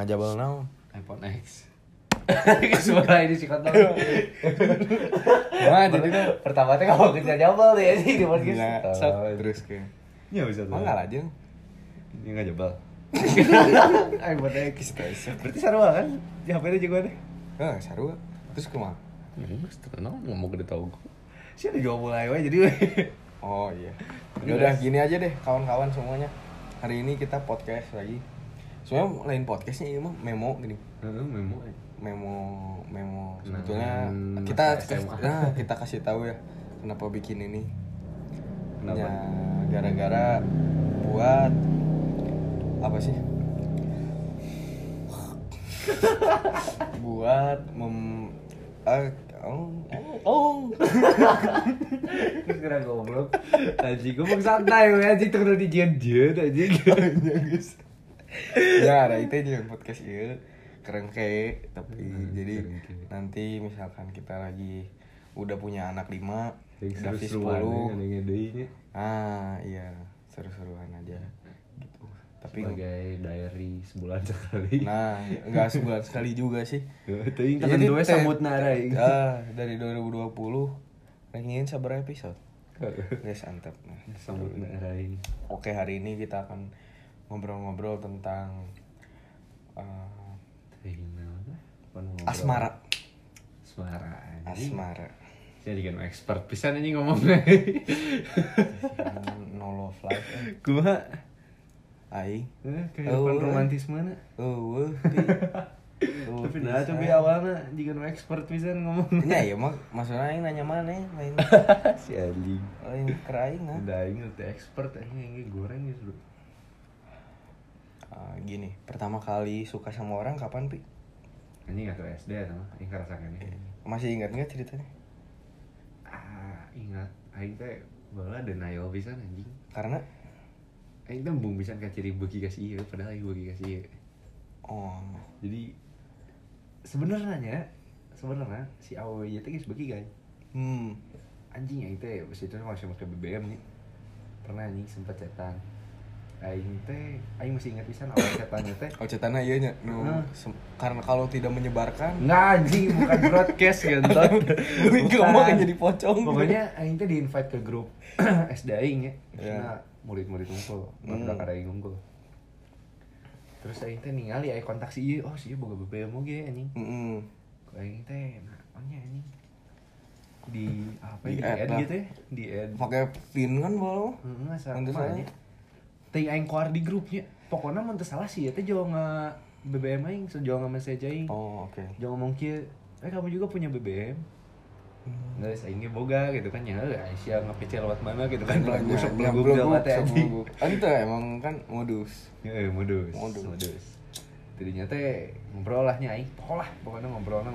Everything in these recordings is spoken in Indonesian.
Ngajabal naon? iPhone X. Suara ini sikot dong. Wah, jadi kan pertama teh kalau kerja jabal deh di podcast. Nah, terus ke. Ya bisa tuh. Enggak aja. Ini enggak jabal. Ai buat X tuh. Berarti sarua kan? Di HP-nya juga deh. Heeh, sarua. Terus kumaha? Terus tenang ngomong gede tahu. Sih ada jawab mulai we jadi we. Oh iya. Udah gini aja deh kawan-kawan semuanya. Hari ini kita podcast lagi. Soalnya lain podcastnya ini mah memo gini. Memo. Sebetulnya nah, kita kasih tahu ya kenapa bikin ini. Kenapa? Ya, gara-gara buat apa sih? Buat kira goblok. Anjing gue mau santai we anjing terus dijeun-jeun anjing. Ya, ada itu juga podcast ieu. Kerengke tapi jadi kerengke. Nanti misalkan kita lagi udah punya anak 5 udah 10 iya seru-seruan aja gitu tapi sebagai diary sebulan sekali nah enggak sebulan sekali juga sih teuing kan dua sambutna raing dari 2020 pengen sabar episode guys antep nah sambutna raing oke hari ini kita akan ngobrol-ngobrol tentang Asmara. Jadi kan expert pisan anjing ngomongnya. No love life. Kumaha? Ai. Kayak romantis mana? Eueuh. Tapi nah coba awalna jika no expert pisan ngomong. Ya mah maksudnya aing nanya mana lain. Si Andy. Lain kraing ah. Da aing teh expert anjing goreng ya sudah. Gini, pertama kali suka sama orang kapan, Pi? Ini gak tuh SD atau apa? Ingat rasanya masih ingat gak ceritanya? Ingat, aing teh bala dan ayo pisan anjing. Karena? Aing teh mbung pisan kaciri beuki ka si ieu, padahal aing beuki ka si ieu. Oh. Jadi sebenarnya si awewe teh geus beuki kan. Anjing aing teh bisi teh masih make BBM nih. Pernah anjing sempat cetan. Aing masih ingat pisan awal cetannya teh. Oh cetannya iya nya. Karena kalau tidak menyebarkan. Enggak anjing bukan broadcast gentot. Enggak mau jadi pocong. Pokoknya aing teh di-invite ke grup SD aing ya. Karena murid-murid ngumpul, barudak ada aing ngumpul. Terus aing teh ningali aing kontak si ieu, oh si ieu boga BBM oge anjing. Heeh. Aing teh naonnya anjing. Di apa di add gitu ya, di add. Pakai pin kan bolo. Heeh, sarannya. Teh aing keluar di grupnya. Pokona mun teu salah sih teh jauh nga BBM aing, jauh nga message aing. Oh, oke. Okay. Jauh ngomong kieu, kamu juga punya BBM?" Guys, aing ge boga gitu kan ya. Aisyah ngepecel lewat mana gitu kan. Blog teh. Ente emang kan modus. Heeh, modus. Tadinya teh ngobrol lah nya aing. Pokona ngobrol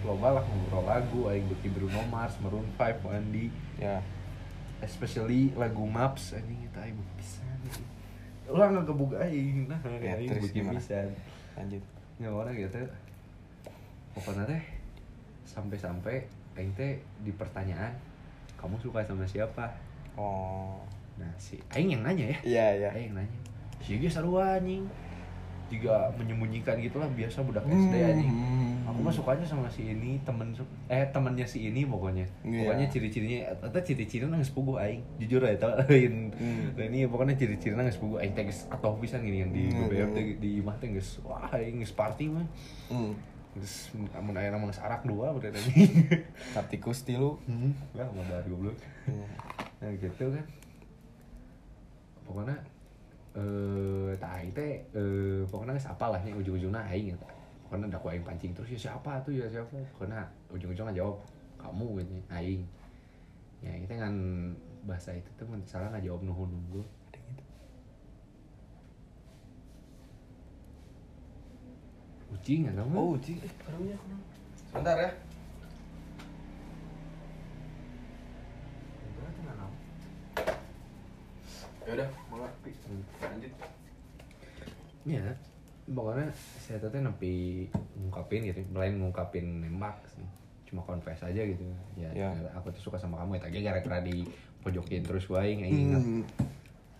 global lah, ngobrol lagu aing beuki Bruno Mars, Maroon Five, Andy. Ya. Especially lagu Maps anjing eta aing pisan. Ulang ngegebuka aing nah ya, terus gimana lanjut ya orang gitu pokoknya teh sampai aing teh di pertanyaan kamu suka sama siapa oh nah si aing yang nanya ya iya aing nanya si ge sarua anjing juga menyembunyikan gitulah biasa budak SD anjing aku mah sukanya sama si ini temennya si ini pokoknya ciri-cirinya atau ciri-ciri nang sepugu aing jujur ya tau lain ini pokoknya ciri-ciri nang sepugu aing teh geus atoh pisan gini kan di BBM di imah teh geus wah aing geus party mah geus amun aya namang sarak dua berarti anjing taktikus 3 lah modal goblok nah gitu kan pokoknya aing teh pokoknya geus apalah nya ujung-ujungna aing eta. Pokoknya daku aing pancing terus ya siapa. Pokoknya ujung-ujungnya jawab kamu gitu aing. Ya aing teh ngan bahasa itu teh mun salah ngajawab nuhun-nuhun. Ucing enggak tahu. Oh, ucing. Karungnya kurang. Sebentar ya. Yaudah, mulai lanjut ya, pokoknya saya tuh nepi ngungkapin gitu, melain ngungkapin nembak cuma confess aja gitu ya. Aku tuh suka sama kamu ya, tadi gara-gara di pojokin terus gue ingat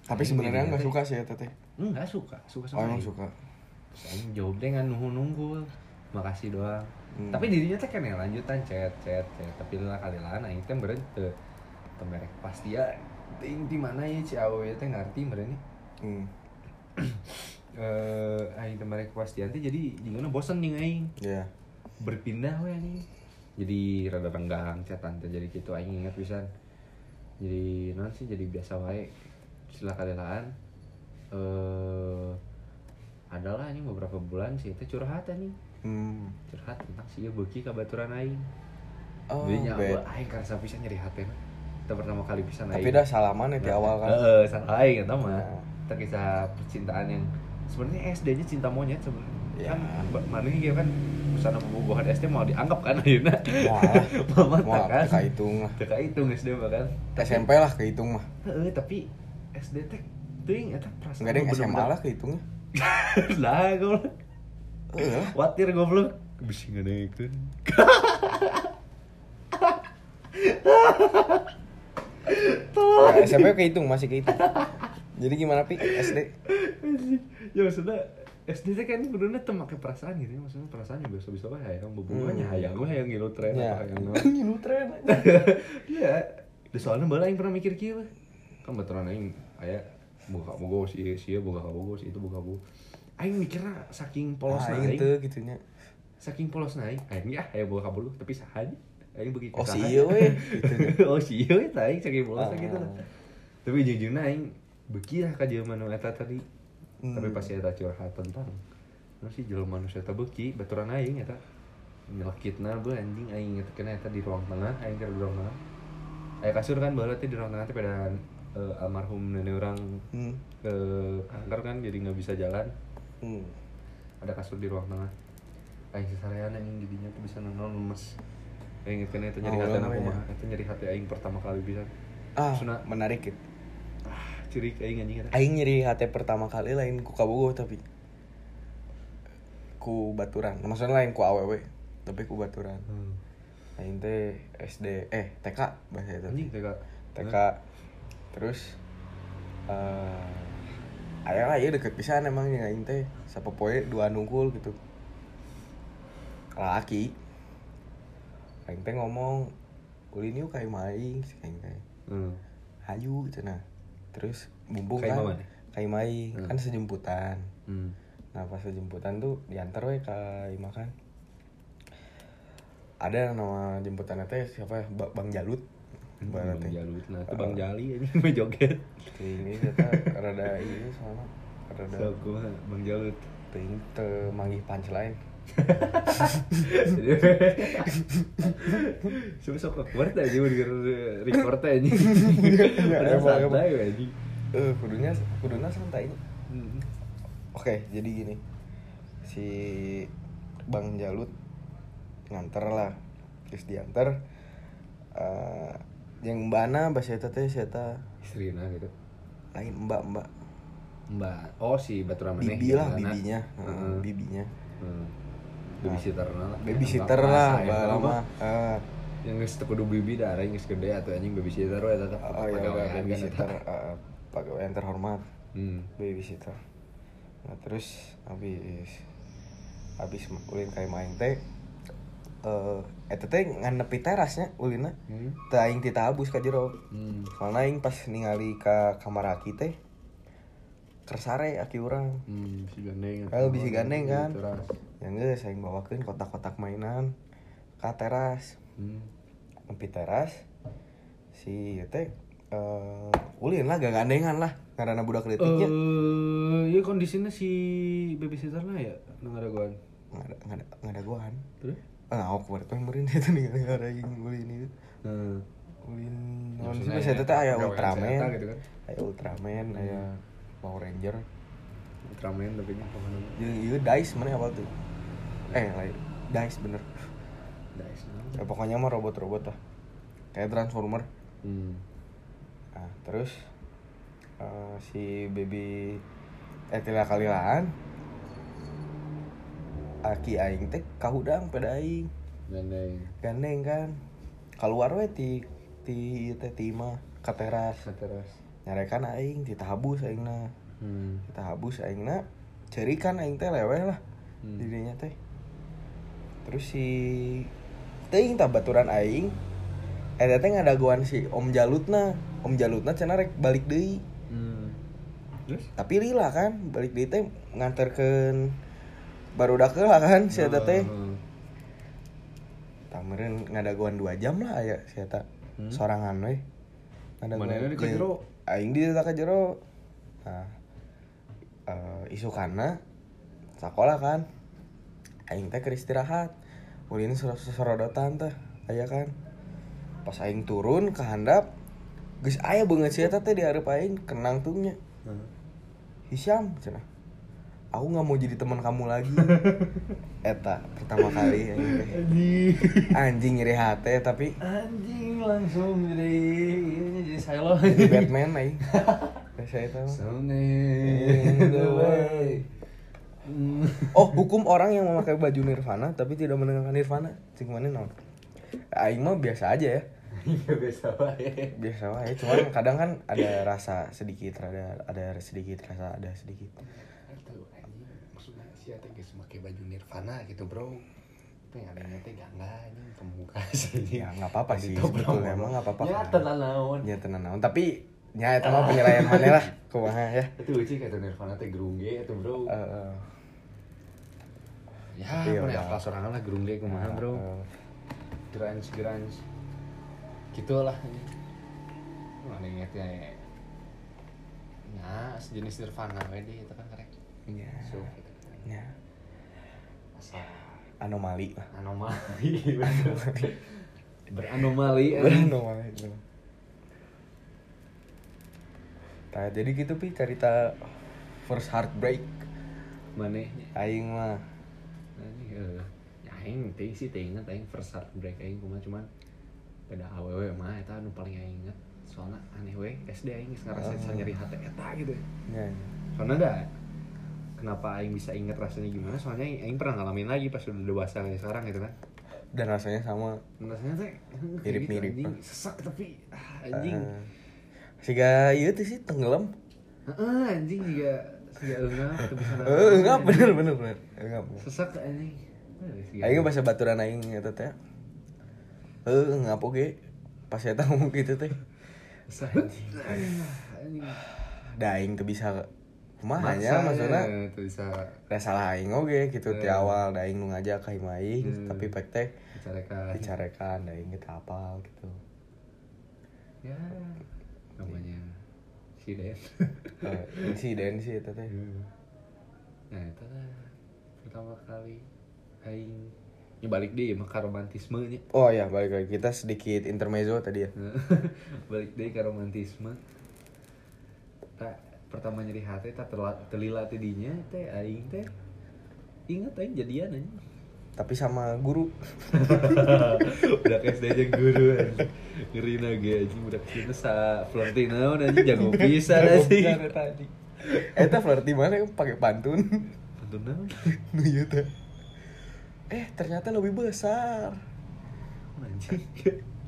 tapi sebenarnya nggak suka sih ya teteh nggak suka sama oh, emang suka Saya jawab dengan nunggu-nunggu, makasih doang. Tapi dirinya teh kene lanjutan chat. Tapi lah kali lain aing teh berhenti. Temerek pas dia ting di mana ya si awewe teh ngarti merenya. Aing temerek pas dia teh jadi gimana bosan nih aing. Iya. Berpindah we aing. Jadi rada renggang chatan teh jadi kitu aing ingat pisan. Jadi non sih jadi biasa wae. Setelah kali lain adalah ini beberapa bulan sih itu curhat nih. Curhat tentang si beuki ka baturan aing. Oh, jadi nyawa aing karasa pisan nyeri hate mah. Itu pertama kali pisan aing. Tapi dah salaman ya di awal kan. Heeh, salah aing eta mah. Teh kisah percintaan yang sebenarnya SD-nya cinta monyet sebenarnya. Ya. Kan maneh ge kan busana bobogohan SD mau dianggap kan ayeuna. Wah. Kan? Kehitung lah. Teu kehitung SD mah kan. SMP lah kehitung mah. Heeh, tapi SD teh teuing eta perasaan. Enggak ada SMA lah kehitungnya. Lah gua. Watir goblok. Bisa ngedekin. Nah, SMP kehitung, masih kehitung. Jadi gimana Pi? SD? Ya maksudnya SD kan bener-bener temake perasaan gitu ya. Maksudnya perasaan juga bisa-bisa lah hayang bubungannya. Hayang gue hayang ngilu tren apa hayang ngilu tren. Iya. Soalnya bala yang pernah mikir kieu. Kan baturan aing aya buka bogo si buka bogo si itu buka bogo. Aing mikirna saking polosna aing teu kitu nya. Saking polosna aing, aing bawa kabel tapi saha aja. Aing beuki ka. Oh si ieu we kitu nya. Oh si ieu tah aing saking polosna kitu lah. Tapi jujurna aing beuki lah ka jelema nu eta tadi. Tapi pas eta curhat tentang nu si jelema nu eta beuki baturan aing eta. Nyelekitna beuh anjing aing eta kana eta di ruang tengah, aing keur di ruang tengah. Aya kasur kan baheula teh di ruang tengah teh pedaan almarhum nenek orang kanker kan jadi nggak bisa jalan. Ada kasur di ruang tengah. Aing sesareana yang jadinya tuh bisa naon lemes. Aing ingetkeun eta nyeri hati aku mah. Eta nyeri hati aing pertama kali bisa. Ah, Suna, menarik gitu. Ah, ciri aing anjing eta. Aing nyeri hati pertama kali lain ku kabogoh tapi ku baturan. Maksudnya lain ku awewe tapi ku baturan. Aing teh SD TK bahasa eta. TK. Terus ayalah ieu deket pisan emang nya aing teh sapopoe dua nungkul gitu. Laki. Aing teh ngomong ulin yuk ka imah aing si aing teh. Hayu gitu nah. Terus mumpung kan ka imah aing kan sejemputan. Nah pas sejemputan tuh diantar we ka imah kan. Ada nama jemputannya teh siapa ya? Bang Jalut. Bang Jalut, nah itu Bang Jali aja main joget. Ini kata rada ini soalnya rada. Soalnya Bang Jalut. Ting temanggih punchline. Coba sok record aja, denger record aja. Ada santai aja. Kudunya santai. Oke, jadi gini. Si Bang Jalut nganter lah. Terus diantar yang mbana bahasa eta teh eta istrina gitu. Lain mbak. Mbak. Oh si baturan maneh. Bibi lah bibinya. Bibinya. Babysitter lah. Babysitter lah lama. Yang geus teu kudu bibi da areng geus gede atuh anjing babysitter we eta. Oh iya babysitter. Pegawai yang terhormat. Babysitter. Nah terus habis ulin ka imah aing teh eta teh nganepi terasnya ulina. Teu aing ditabus ka jero. Soalna aing pas ningali ka kamar aki teh kersare aki urang. Bisi gandeng. Kalau bisi gandeng kan. Ya geus aing bawakeun kotak-kotak mainan ka teras. Nepi teras. Si teh ulin lah gagandengan lah karena budak leutiknya. Ieu kondisina si babysitterna ya ngadagoan. Ngadagoan. Terus ngawak berarti merin itu dengar aing ulin itu. Ulin non sih saya teh aya Ultraman. Aya Ultraman, aya Power Ranger. Ultraman tapi nya pemana. Jeung ieu dice mana apa tuh? Dice bener. Dice. Ya pokoknya mah robot-robot lah. Kayak Transformer. Nah, terus si baby tilah kalilaan aki aing teh kahudang pada aing gandeng kan keluar we ti mah ka teras nyarekan aing titahabus aingna Jari kan aing teh leweh lah dirinya teh. Terus si teuing tah baturan aing eta teh ngadaguan si Om Jalutna. Om Jalutna cenah rek balik deui. Terus? Tapi lila kan balik deui teh nganterkeun barudak heula kan si eta teh. Tameureun ngadaguan 2 jam lah aya si eta. Sorangan we. Manehna di kajero. Aing di eta kajero. Nah. Isu karena sekolah kan aing teh keur istirahat ulin sorodotan teh aya kan pas aing turun ke handap geus aya beungeut sia eta teh di hareup aing kenang tungnya Hisyam cenah aku enggak mau jadi teman kamu lagi eta pertama kali aing teh anjing nyeri hate tapi anjing langsung jadi silo jadi Batman aing saya tahu. Oh, hukum orang yang memakai baju Nirvana tapi tidak mendengarkan Nirvana. Cing mana naon? Aing mah biasa aja ya. Biasa wae. Biasa wae, cuman kadang kan ada rasa sedikit ada sedikit rasa ada sedikit. Maksudnya sia teh geus make baju Nirvana gitu, Bro. Tapi adanya teh gangga anjing pembuka sih. Ya enggak apa-apa sih. Betul emang enggak apa-apa. Ya tenan naon. Ya tenan naon, tapi nya eta mah penilaian maneh lah kumaha ya. Itu eueuh eta Nirvana teh grungge atuh, Bro. Ya, mana apa sorangan lah grungge kumaha, Bro. Grunge. Kitu lah. Mana ngeteh ya. Nah, sejenis Nirvana we di eta kan karek. Iya. So, nya. Asal anomali lah. Anomali. Beranomali. Nah, jadi gitu pi cerita first heartbreak manehnya aing mah aing teh sih teh inget aing first heartbreak aing cuman pada awewe mah eta anu paling aing inget soalnya aneh we SD aing geus ngarasain nyeri hate eta gitu ya. Soalnya da kenapa aing bisa inget rasanya gimana soalnya aing pernah ngalamin lagi pas udah dewasa kayak sekarang gitu kan dan rasanya sama rasanya teh mirip-mirip gitu, sesak tapi anjing siga ieu teh sih tenggelam. Heeh, anjing siga eungap teu bisa. Eungap bener. Eungap. Sesak anjing. Aing bahasa baturan aing eta teh. Eungap oge pas eta ngomong kitu teh. Sesak. Da aing teu bisa kumaha nya maksudna teu bisa. Da salah aing oge kitu ti awal da aing nu ngajak ka aing tapi pek teh dicarekan da aing teu hafal kitu. Ya. Namanya insiden sih itu teh. Nah itu lah pertama kali aing balik deh mah ka romantismenya. Oh ya balik lagi kita sedikit intermezzo tadi ya. Balik deh ka romantisme. Tak pertama nyeri hati tak terlila teh dinya teh aing teh inget aing jadian aja. Tapi sama guru. Udah SD aja guru. Ngeri nage aja udah kesini sa flirty naon aja jago pisan sih. Eta flirty mana pakai pantun. Pantun naon? Nu ieu teh. Ternyata lebih besar. Anjing.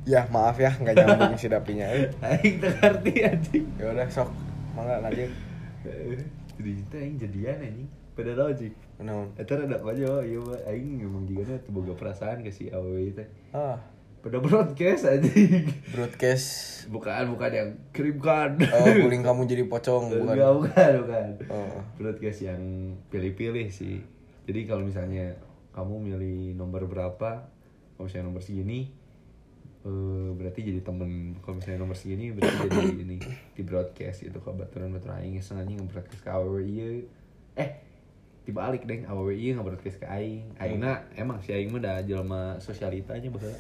Ya maaf ya enggak nyambung si dapinya. Aing teu ngerti anjing. Ya udah sok mangga lanjut. Jadi teh aing jadian anjing. Pada logik. Naon? Eta rada aja ieu mah aing memang digana teu boga perasaan ke si awewe teh. Ah. Pada broadcast anjing. Broadcast bukan yang kirimkan. Oh, guling kamu jadi pocong bukan. Bukan. Oh. Broadcast yang pilih-pilih sih. Jadi kalau misalnya kamu milih nomor berapa, kalau misalnya nomor segini berarti jadi temen. Kalau misalnya nomor segini berarti jadi ini di broadcast itu kalau baturan-baturan aing sengaja nge-broadcast ke awewe ieu. Dibalik deng awewe ieu ngaberkes ka aing. Aina emang si aing mah da jelema sosialita nya baheula.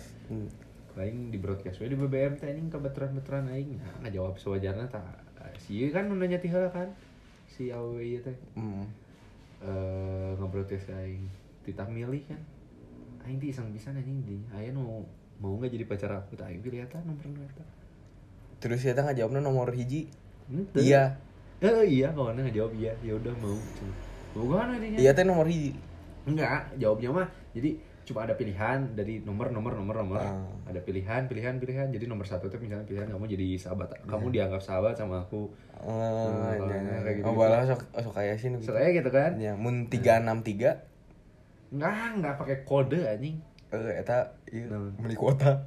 Aing di broadcast we di BBM teh anjing kabeteran-beteran aing. Nah, ngajawab sewajarna tah. Si ieu kan nanya ti heula kan. Si awewe ieu teh. Ngaberkes ka aing. Titah milih kan. Aing ti iseng pisan anjing di. Aya nu mau enggak jadi pacar aku tah aing pilih eta nomor 2 eta. Terus si eta ngajawabna nomor 1. Iya. Iya kawanna ngajawab iya. Ya udah mau. Bukan, iya teh nomor 1. Enggak, jawabnya mah. Jadi cuma ada pilihan dari nomor. Ada pilihan. Jadi nomor 1 itu misalnya pilihan kamu jadi sahabat, kamu dianggap sahabat sama aku. Gitu. Balas sok kayak sih gitu. Saya gitu kan. Ya, mun 363. Enggak pakai kode anjing. Eta ieu beli kuota.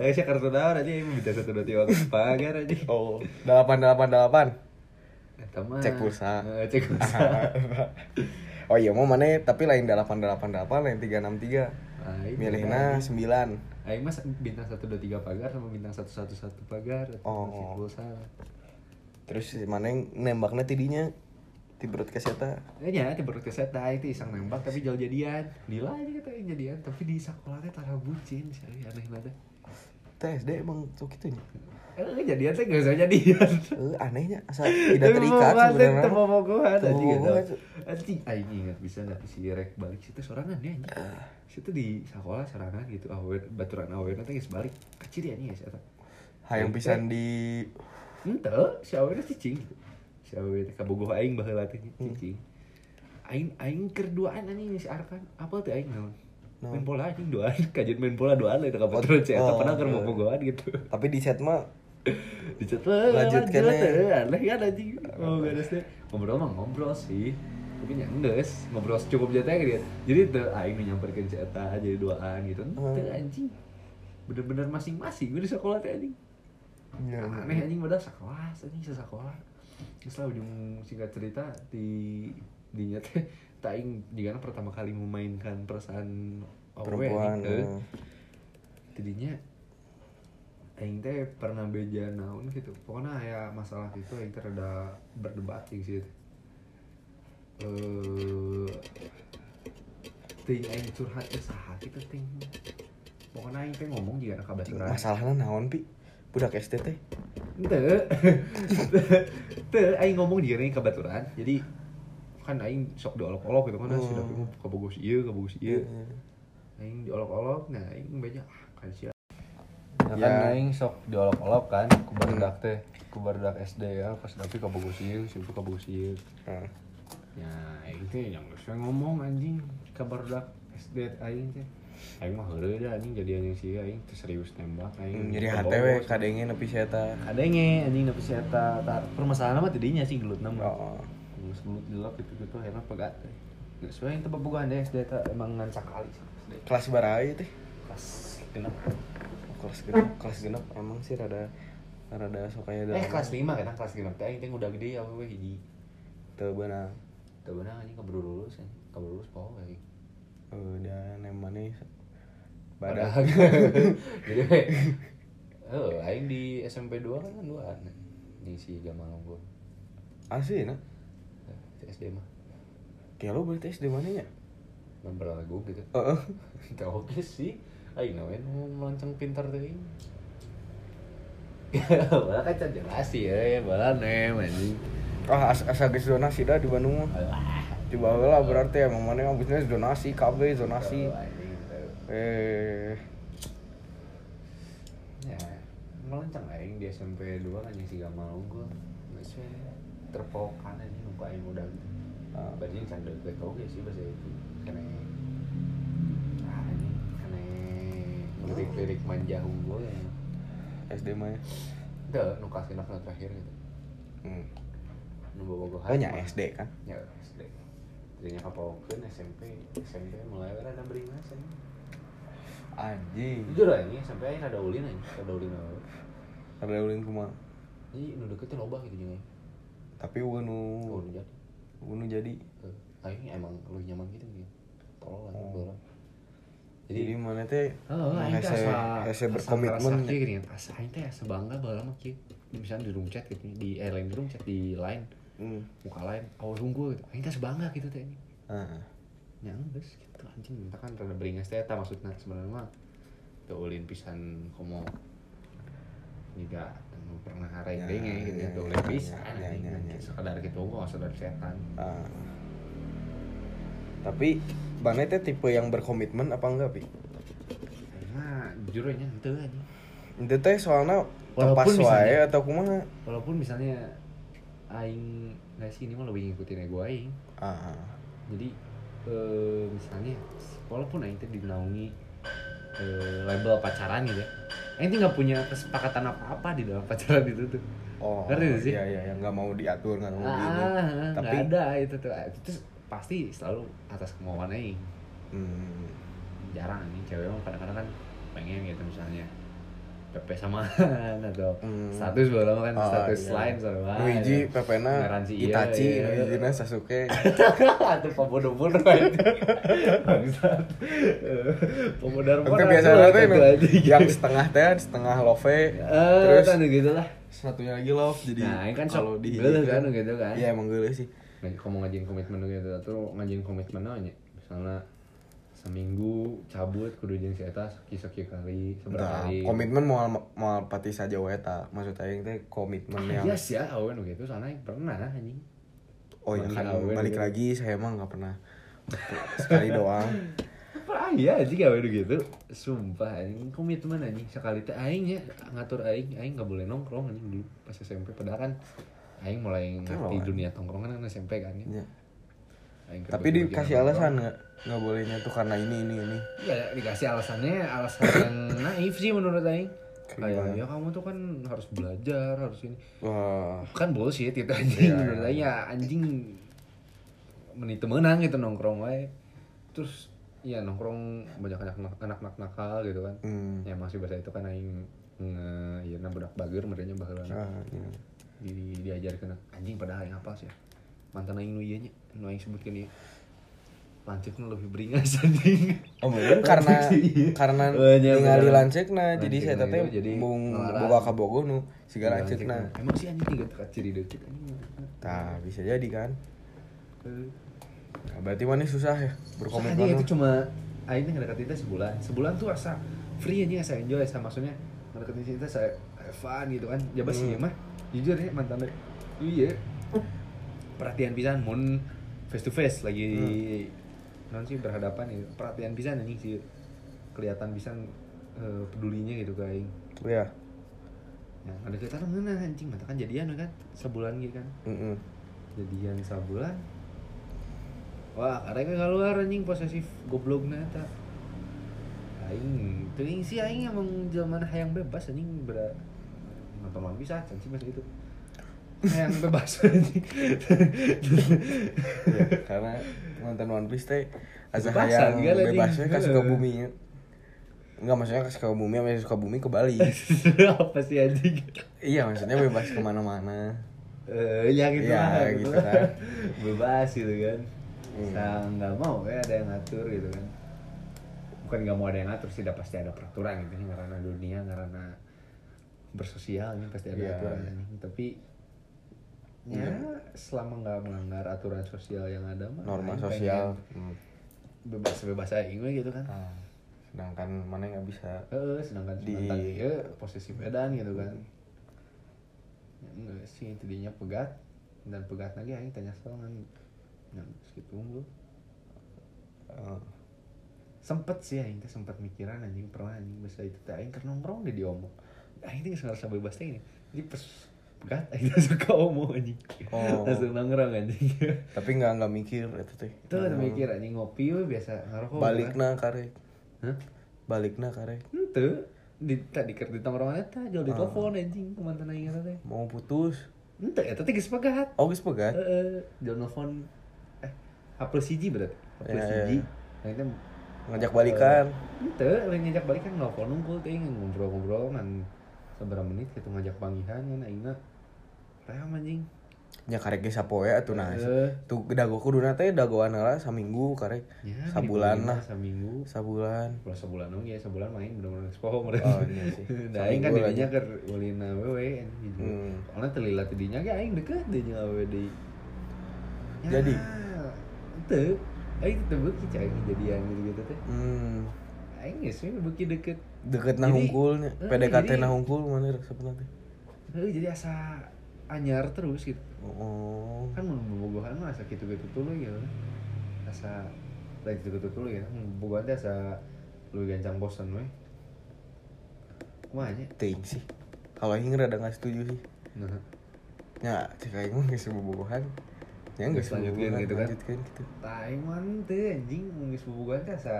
Kayak si kartu daun aja bisa 123 pagar aja. Oh, 888. Eta mah cek pulsa. Oh iya mau mana tapi lain 8888 lain 363. Milihna 9. Aing mah bintang 123 pagar sama bintang 111 pagar. Oh. Pulsa. Terus mana yang nembakna tidinya? Di broadcast eta. Iya, di broadcast eta itu iseng nembak tapi jauh jadian. Lila aja katanya jadian tapi di sekolahnya tara bucin, sari aneh banget. TSD emang tuh gitunya. Jadian teh enggak usah jadian. Anehnya asal tidak terikat sebenarnya. Teu bobogohan aja gitu. Anjing aing ingat bisa enggak si rek balik situ sorangan dia anjing. Situ di sekolah sorangan gitu. Baturan awena teh geus balik. Kecil ya nya geus eta. Hayang pisan di henteu si awena cicing. Cewek teh kabogoh aing baheula teh cicing. Aing keur duaan anjing si Arkan. Apal teh aing naon? Main bola anjing doan, kajian main bola doan eta kapotroan chat padahal keur bobogohan gitu. Tapi di chat mah lanjut keneh. Lah ya anjing. Oh garis teh ngobrol mah ngobrol sih. Tapi nya endeus, ngobrol cukup jatah gitu. Jadi teh aing nu nyamperkeun si eta jadi doaan gitu. Teh anjing. Bener-bener masing-masing di sekolah teh anjing. Ya aneh anjing padahal sekolah, anjing sekolah. Setelah ujung singkat cerita di nyata taing juga pertama kali memainkan perasaan perempuan tidinya aing teh pernah beja naon gitu pokoknya ya masalah itu aing teh rada berdebat gitu ting aing curhat saha gitu ting pokoknya aing teh ngomong juga kabaturan masalahna naon pi budak SD teh Teu aing ngomong di dieu kabaturan. Jadi kan aing sok diolok-olok gitu kan sudah kabogoh ieu. Aing diolok-olok, nah aing beja kan sia. Ya aing sok diolok-olok kan ku barudak teh, ku barudak SD ya pas tapi kabogoh ieu. Ya aing teh yang sering ngomong anjing ka barudak SD aing teh. Aing mah heureuh da anjing jadian si aing teh serius nembak aing. Jadi HTW kadenge nepi si eta. Kadenge anjing nepi si eta. Permasalahan mah tidinya sih gelutna. Heeh. Geus gelut dilap gitu akhirnya pegat. Geus we teh babogohan deh SD eta emang ngan sakali. Kelas baraha ieu teh? Kelas genep emang sih rada sok aya da. Kelas 5 kan kelas genep teh aing teh udah gede awewe hiji. Teu beunang anjing keburu lulus poho aing. Dan emangnya badak. Jadi aing di SMP 2 kan duaan nih si Jamal Unggul. Asih nah. SD mah. Kayak lo berarti SD mana nya? Nomor lagu gitu. Heeh. Enggak oke sih. Aing naon melancang pintar teuing. Balah kan jelas sih ya, balah nem anjing. Ah asa geus donasi da di Bandung mah. Dibawa lah berarti emang mana yang bisnis donasi, KB donasi. Ya, melenceng aing di SMP 2 kan si Gamal Unggul. Masih terpokan anjing nu aing udah. Badinya canda deket oge sih bahasa itu. Kene lirik-lirik manja unggul ya. SD mah. Teu nu kasina terakhir gitu. Nu bobogohan. Nya SD kan? Ya, SD. Jadinya kapokeun SMP mulai rada beringas anjing. Anjing. Jujur aja sampai aing rada ulin. Rada ulin kumaha? Ih, nu deket teh loba gitu jeung aing. Tapi nu jadi. Aing emang lu nyaman gitu nih. Tolol anjing bola. Jadi mana teh? Aing asa berkomitmen gini. Asa aing teh asa bangga baheula mah kieu. Misalnya di room chat gitu di airline room chat di line. Muka lain awal unggul gitu, aing teh sebangga gitu teh. Heeh. Nyang geus kitu anjing minta kan rada beringas teh eta maksudna sebenarnya mah. Teu ulin pisan komo. Niga anu pernah hareng denge gitu teu ulin pisan anjing. Sekadar kitu mah sadar setan. Tapi bane teh tipe yang berkomitmen apa enggak, Pi? Nah, jujur nya henteu anjing. Henteu teh soalna tempas wae atau kumaha? Walaupun misalnya aing ngasih ini mah lebih ngikutin ego aing. Jadi misalnya walaupun aing teh dinaungi label pacaran gitu ya, aing teh nggak punya kesepakatan apa-apa di dalam pacaran itu tuh. Oh, ngerti sih? Iya, yang nggak mau diatur, nggak mau gitu. Tapi ada itu tuh, itu pasti selalu atas kemauan aing. Jarang nih cewek emang kadang-kadang kan pengen gitu misalnya PP sama atau status baru kan status lain soalnya. Luigi PP-na Itachi, Luigi-na Sasuke. Atau pabodo-bodo aja. Bangsat. Pemodar-modar. Kan biasanya yang setengah love terus kan gitu lah. Satunya lagi love jadi. Nah, ini kan kalau di kan gitu kan. Iya emang geuleuh sih. Nek kamu ngajiin komitmen gitu atau ngajiin komitmen nya misalnya seminggu cabut kudu jeung si eta sakieu kali seberapa kali. Komitmen moal pati saja we eta. Maksud aing teh komitmen yang iya sih awewe gitu soalnya pernah anjing. Oh iya kan balik lagi saya mah enggak pernah. Sekali doang. Pernah ya anjing awewe gitu. Sumpah anjing komitmen anjing sekali teh aing nya ngatur aing enggak boleh nongkrong anjing dulu pas SMP padahal kan aing mulai ngerti dunia tongkrongan kan SMP kan ya. Tapi dikasih alasan nggak bolehnya tuh karena ini ya dikasih alasan yang naif sih menurut aing kayak ya kamu tuh kan harus belajar harus ini. Wah. Kan bullshit gitu anjing menurut aing ya anjing menit menang gitu nongkrong wae terus ya nongkrong banyak anak nakal gitu kan ya masih bahasa itu kan aing ya na budak bageur merenya baheula diajarkeun anjing padahal aing hafal sih mantan aing nu ieu nya nu aing sebutkeun ieu lanciknya lebih beringas anjing. Oh mungkin karena ningali lanciknya jadi saya tetep mung boga ka bogo nu siga lanciknya. Emang sih anjing tiga tekat ciri deukit anjing. Tah bisa jadi kan. Nah, berarti mana susah ya berkomitmen. Anjing itu cuma aing teh ngedeketin teh sebulan. Sebulan tuh asa free anjing asa enjoy asa maksudnya ngedeketin teh saya fun gitu kan. Jaba sih mah jujur ya mantan teh. Iya. Perhatian pisan mun face to face lagi non sih berhadapan gitu. Perhatian pisan anjing sih kelihatan pisan pedulinya gitu ke aing. Iya. Nah, ada kelihatan ngeunah anjing mata kan jadian kan sebulan gitu kan. Heeh. Jadian sebulan. Wah, karek keluar anjing posesif goblogna eta. Aing teuing sih aing emang jaman hayang bebas anjing nonton bisa anjing masa itu. Hayang bebas anjing. Ya, karena nonton One Piece teh asa hayang bebasnya ke Sukabumi. Enggak maksudnya ke Sukabumi sama Sukabumi ke Bali. Apa sih anjing? Iya maksudnya bebas kemana mana ya gitu ya, lah gitu kan. Bebas gitu kan. Saya enggak mau ya ada yang ngatur gitu kan. Bukan enggak mau ada yang ngatur sih, pasti ada peraturan gitu karena dunia, karena bersosial ini pasti ada aturan. Tapi ya, selama nggak melanggar aturan sosial yang ada mah norma sosial bebas aja gitu kan. Sedangkan mana nggak bisa sedangkan di posisi pedan gitu kan. Nggak sih tadinya pegat dan pegat lagi aja tanya soalan yang segitu unggul. Sempet sih aja sempet mikiran anjing pernah anjing bisa itu aja karena nongkrong di omong aja nggak ngerasa bebasnya ini jadi pegat aja suka omong anjing. Langsung nongkrong anjing. Tapi enggak mikir eta teh. Itu enggak mikir anjing ngopi we biasa ngerokok. Balikna karek. Hah? Balikna karek. Henteu. Di tadi keur di tongkrongan eta jol di telepon anjing ke mantan aing eta teh. Mau putus. Henteu eta teh geus pegat. Oh geus pegat. Heeh. Jol nelfon hapus hiji berarti. Hapus hiji. Eta ngajak balikan. Henteu, lain ngajak balikan nelfon unggul teh ngobrol-ngobrol nang sabar menit kitu ngajak pangihan nya aingna. Ayam anjing. Nya karek ge sapoe atuh nah. Tu dago kuduna teh dagoan heula saminggu karek. Ya, sabulan lah saminggu. Sabulan. Pula sabulan oge, sabulan main bener-bener expo meureun. Oh iya sih. Da aing kan didinya keur ulina wewe gitu. Soalna teu lila didinya ge aing deukeut deui awewe deui. Jadi teu aing teu beuki cai jadian gitu teh. Aing geus beuki deket nah hungkul PDKT nah hungkul mana sebenarnya teh. Heuh jadi asa anyar terus gitu. Kan bobogohan mah asa kitu-kitu tuluy gitu. Asa lain kitu-kitu tuluy ya. Bobogohan teh asa leuwih gancang bosen we. Kumaha nya? Teuing sih. Kalau aing rada enggak setuju sih. Nah. Ya, cek aing mah geus bobogohan. Ya nggak selanjutkan gitu kan. Taiwan tuh anjing nggak sebulan kan sa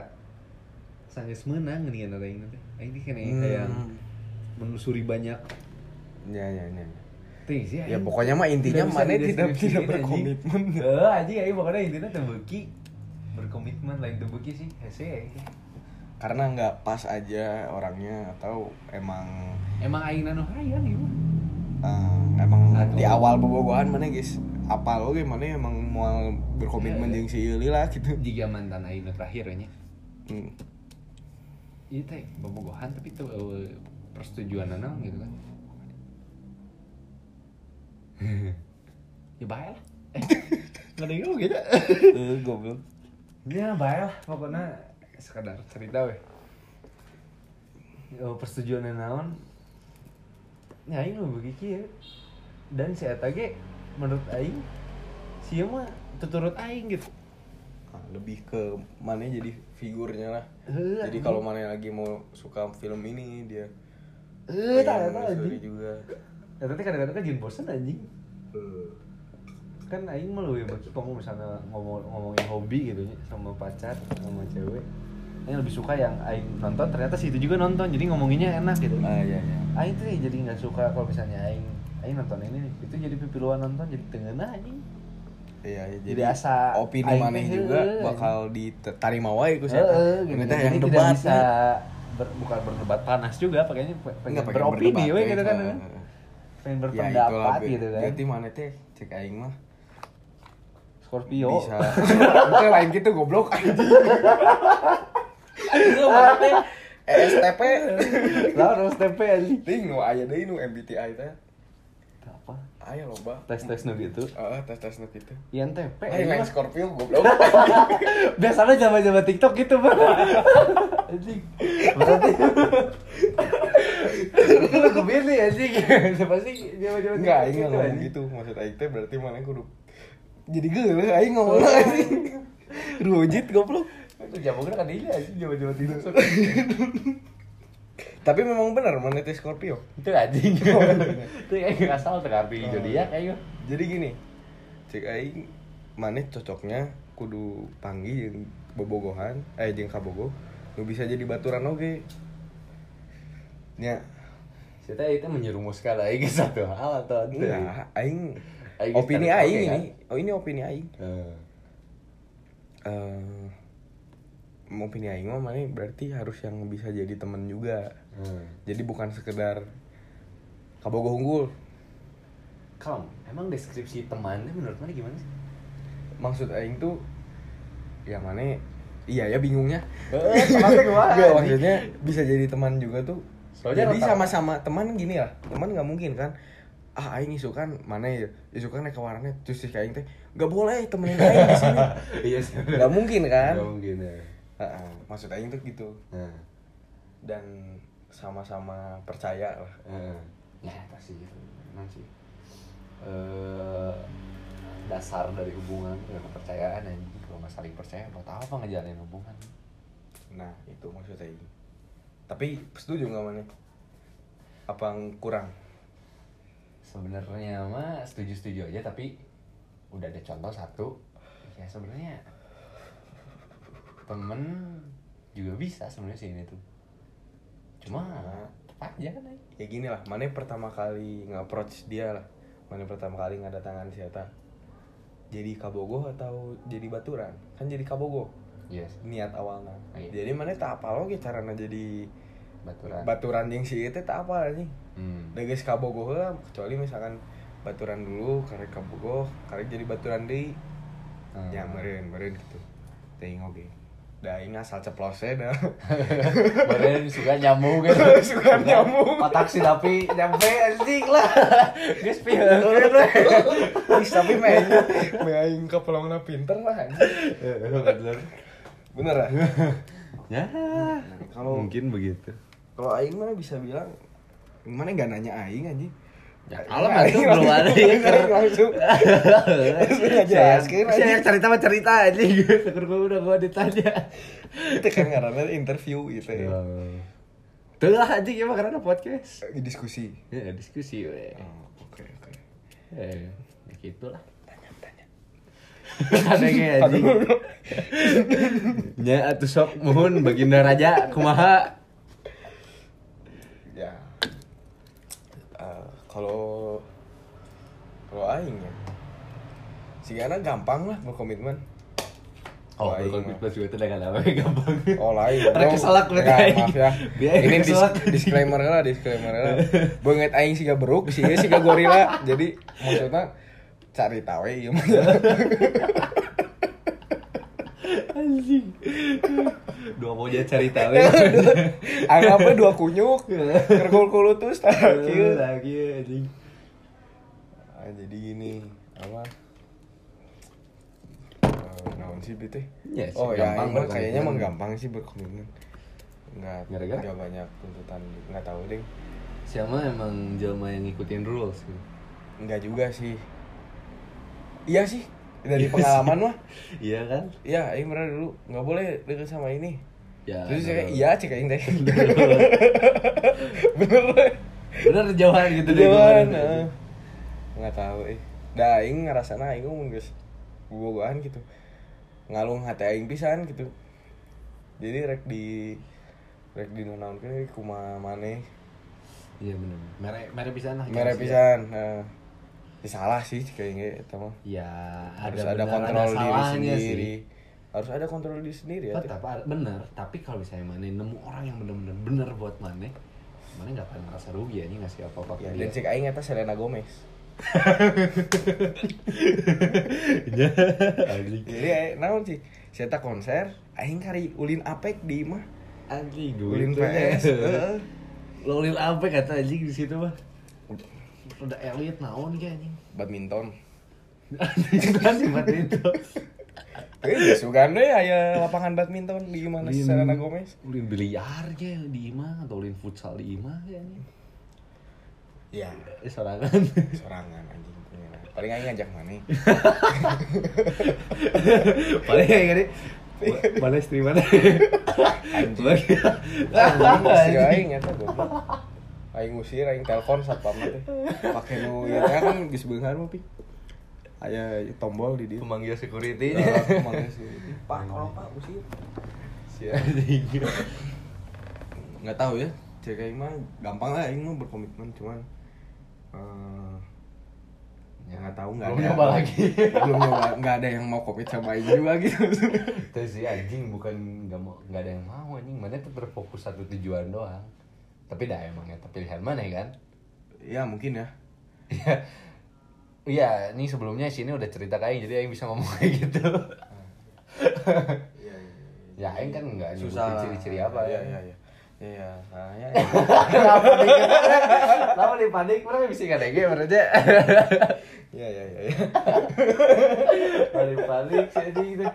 sanggis menang nih kan ada ini tuh. Ini kena kayak menelusuri banyak. Ya. Sih, ya pokoknya mah intinya mana tidak berkomitmen. Heeh, anjing aing pokoknya intinya teu beuki. Berkomitmen lain teu beuki sih, hese. Karena enggak pas aja orangnya atau emang aingna nu hayang ieu. Emang atau... di awal bobogohan mana guys? Apal oge mana emang moal berkomitmen jeung si Yuli lah gitu. Jiga mantan aingna terakhir nya. Ieu teh bobogohan tapi teu persetujuanana gitu kan. Ya baik lah. Nggak ada yang gitu. Goblok. Ya baik lah pokoknya sekadar cerita weh. Persetujuannya naon. Ya aing lu begitu ya. Dan si eta ge menurut aing si mah tuturut aing gitu. Lebih ke mana jadi figurnya lah. Jadi kalau mana lagi mau suka film ini dia. Tara juga. Ya tapi kadang-kadang kan jadi bosan anjing. Kan aing mah lebih suka misalnya ngomongin hobi gitu sama pacar, sama cewek. Aing lebih suka yang aing nonton ternyata si itu juga nonton. Jadi ngomonginnya enak gitu. Iya. Aing tuh jadi enggak suka kalau misalnya aing nonton ini itu jadi pipiluan nonton jadi tengenah anjing. Iya, jadi asa opini maneh juga bakal diterima wae ku saya. Ini teh yang debat bisa bukan berdebat panas juga pakainya pengen beropini we gitu kan. Pengen berpendapat ya, gitu kan. Jadi mana teh cek aing mah Scorpio. Bisa. Oke lain gitu goblok anjing. Aduh mana teh STP. Lah STP anjing. Ting nu aya deui nu MBTI teh. Apa? Aya loba. Tes-tes nu gitu. Heeh, tes-tes nu gitu. INTP. Lain Scorpio goblok. Biasanya jaman-jaman TikTok gitu, Bang. Anjing. Berarti lu kebeli anjing. Siapa sih jaman-jaman enggak ini ngomong gitu. Maksud aing teh berarti mana kudu jadi geuleuh aing ngomong anjing. Rujit goblok. Itu jamogeun ka dieu anjing jaman-jaman TikTok. Tapi memang benar mana teh Scorpio. Itu anjing. Itu aing asal terapi zodiak aing. Jadi gini. Cek aing mana cocoknya kudu panggil jeung bobogohan, jeung kabogo. Lu bisa jadi baturan oge. Nya cerita itu menyerumuskan aing ke satu hal atau enggak aing opini aing okay, ini kan? Oh ini opini aing opini aing mah mana berarti harus yang bisa jadi teman juga jadi bukan sekedar kabogoh unggul. Kalem emang deskripsi temannya menurut mana gimana sih? Maksud aing tuh ya mana iya ya bingungnya temannya gimana gak, maksudnya bisa jadi teman juga tuh soalnya jadi sama-sama teman gini lah. Teman enggak mungkin kan. Ah aing isukan mana ya? Isukan naik ke warnet terus si aing teh enggak boleh temenin aing di sini. Iya sih. Enggak mungkin kan? Enggak mungkin. Heeh. Maksud aing tuh gitu. Dan sama-sama percaya lah. Ya pasti gitu. Memang sih. Dasar dari hubungan kepercayaan anjing. Kalau enggak saling percaya buat apa ngejalanin hubungan? Nah, itu maksud aing. Tapi setuju nggak mana? Apa kurang? Sebenarnya mah setuju-setuju aja tapi udah ada contoh satu. Ya sebenarnya temen juga bisa sebenarnya sih ini tuh. Cuma tepat aja kan? Ya gini lah, mana pertama kali nge-approach dia lah. Mana pertama kali ngadatangan si Eta. Jadi kabogoh atau jadi baturan? Kan jadi kabogoh. Yes. Niat awalnya. Jadi mana tak apa lagi caranya jadi baturan yang si itu tak apa lagi. Dah guys kabogoh lah kecuali misalkan baturan dulu karek kabogoh karek jadi baturan deh. Ya meren gitu. Tengok deh. Dah ini asal ceplosnya dah. Meren suka nyamuk gitu. Suka nyamuk. Patak silapi nyampe anjing lah. Guys pinter. Guys tapi main kapalongna pinter lah. Bener lah. Ya. Kalau mungkin begitu. Kalau aing mah bisa bilang mana enggak nanya aing anjing. Ya alam itu belum ada yang langsung. Saya cerita anjing. Sekurang udah gua ditanya. Itu kan karena interview gitu ya. Tuh lah anjing emang karena podcast. Diskusi. Ya, diskusi. Oke. Gitulah. Tanya-tanya. Kadangnya anjing. Nya atuh sok muhun baginda raja kumaha? Ya. Kalau aing ya. Sigana gampang lah berkomitmen. Oh, berkomitmen juga teh gampang. Oh, lain. Rek kesalak lek aing. Ini disclaimer lah. Beungeut aing siga beruk, siga gorila. Jadi maksudnya cari tahu ya. Anjing. Dua moja cari tahu. Anggapnya dua kunyuk. Kerkul-kulutus terakhir. Anjing. Ah, jadi gini, apa? Naon sih BT? Yes, oh, ya, kayaknya emang gampang sih berkomitmen. Enggak banyak tuntutan, enggak tahu deh. Siapa emang jelma yang ngikutin rules gitu? Enggak juga sih. Iya sih, dari pengalaman mah. Iya kan? Iya, aing pernah dulu enggak boleh deket sama ini. Ya. Terus saya kayak iya cek aing teh. Bener jauhan gitu deh. Enggak tahu . Da aing ngarasana aing mung geus bobogohan gitu. Ngalung hati aing pisan gitu. Jadi rek di nanaonkeun kumaha maneh. Iya bener. Mere pisan lah. Mere pisan. Heeh. Salah sih kayaknya itu mah. Ya, harus ada kontrol diri sendiri. Harus ada kontrol diri sendiri ya. Tetap benar, tapi kalau misalnya maneh nemu orang yang benar-benar bener buat maneh enggak akan merasa rugi anjing ngasih apa-apa ke dia. Dan cek aing eta Selena Gomez. Jadi naon sih? Seta konser, aing kari ulin apek di imah. Anjing ulin PS. Heeh. Lo ulin apek kata anjing di situ mah. Udah elit naon ge anjing. Badminton. Badminton. Sugan deh aya lapangan badminton di mana si Selena Gomez? Ulin biliar ge di imah atau ulin futsal di imah ge anjing. Ya, sorangan anjing punya. Paling aing ngajak mana? Paling aing gini. Bales terima deh. Anjing. Aing nyata goblok. Aing ngusir, aing telepon satpam teh. Pake nu ieu teh kan geus beunghar mah pi. Aya tombol di dieu. Pemanggil security. Pemanggil security. Pak, tolong Pak usir. Sia anjing. Enggak tahu ya. Cek aing mah gampang lah aing mah berkomitmen cuman ya enggak tahu enggak ada. Coba lagi. Belum nyoba, enggak ada yang mau komit sama aing juga gitu. Terus si anjing bukan enggak ada yang mau anjing, mana tuh berfokus satu tujuan doang. Tapi dah emangnya pilihan mana ya kan? Ya mungkin ya. Iya, ini sebelumnya sini udah cerita kayak jadi aing bisa ngomong kayak gitu. Ya aing kan enggak susah ciri-ciri apa ya. Iya. Nah, ya. Kenapa dipanik? Kenapa bisa enggak dege berarti? Iya. Panik jadi gitu.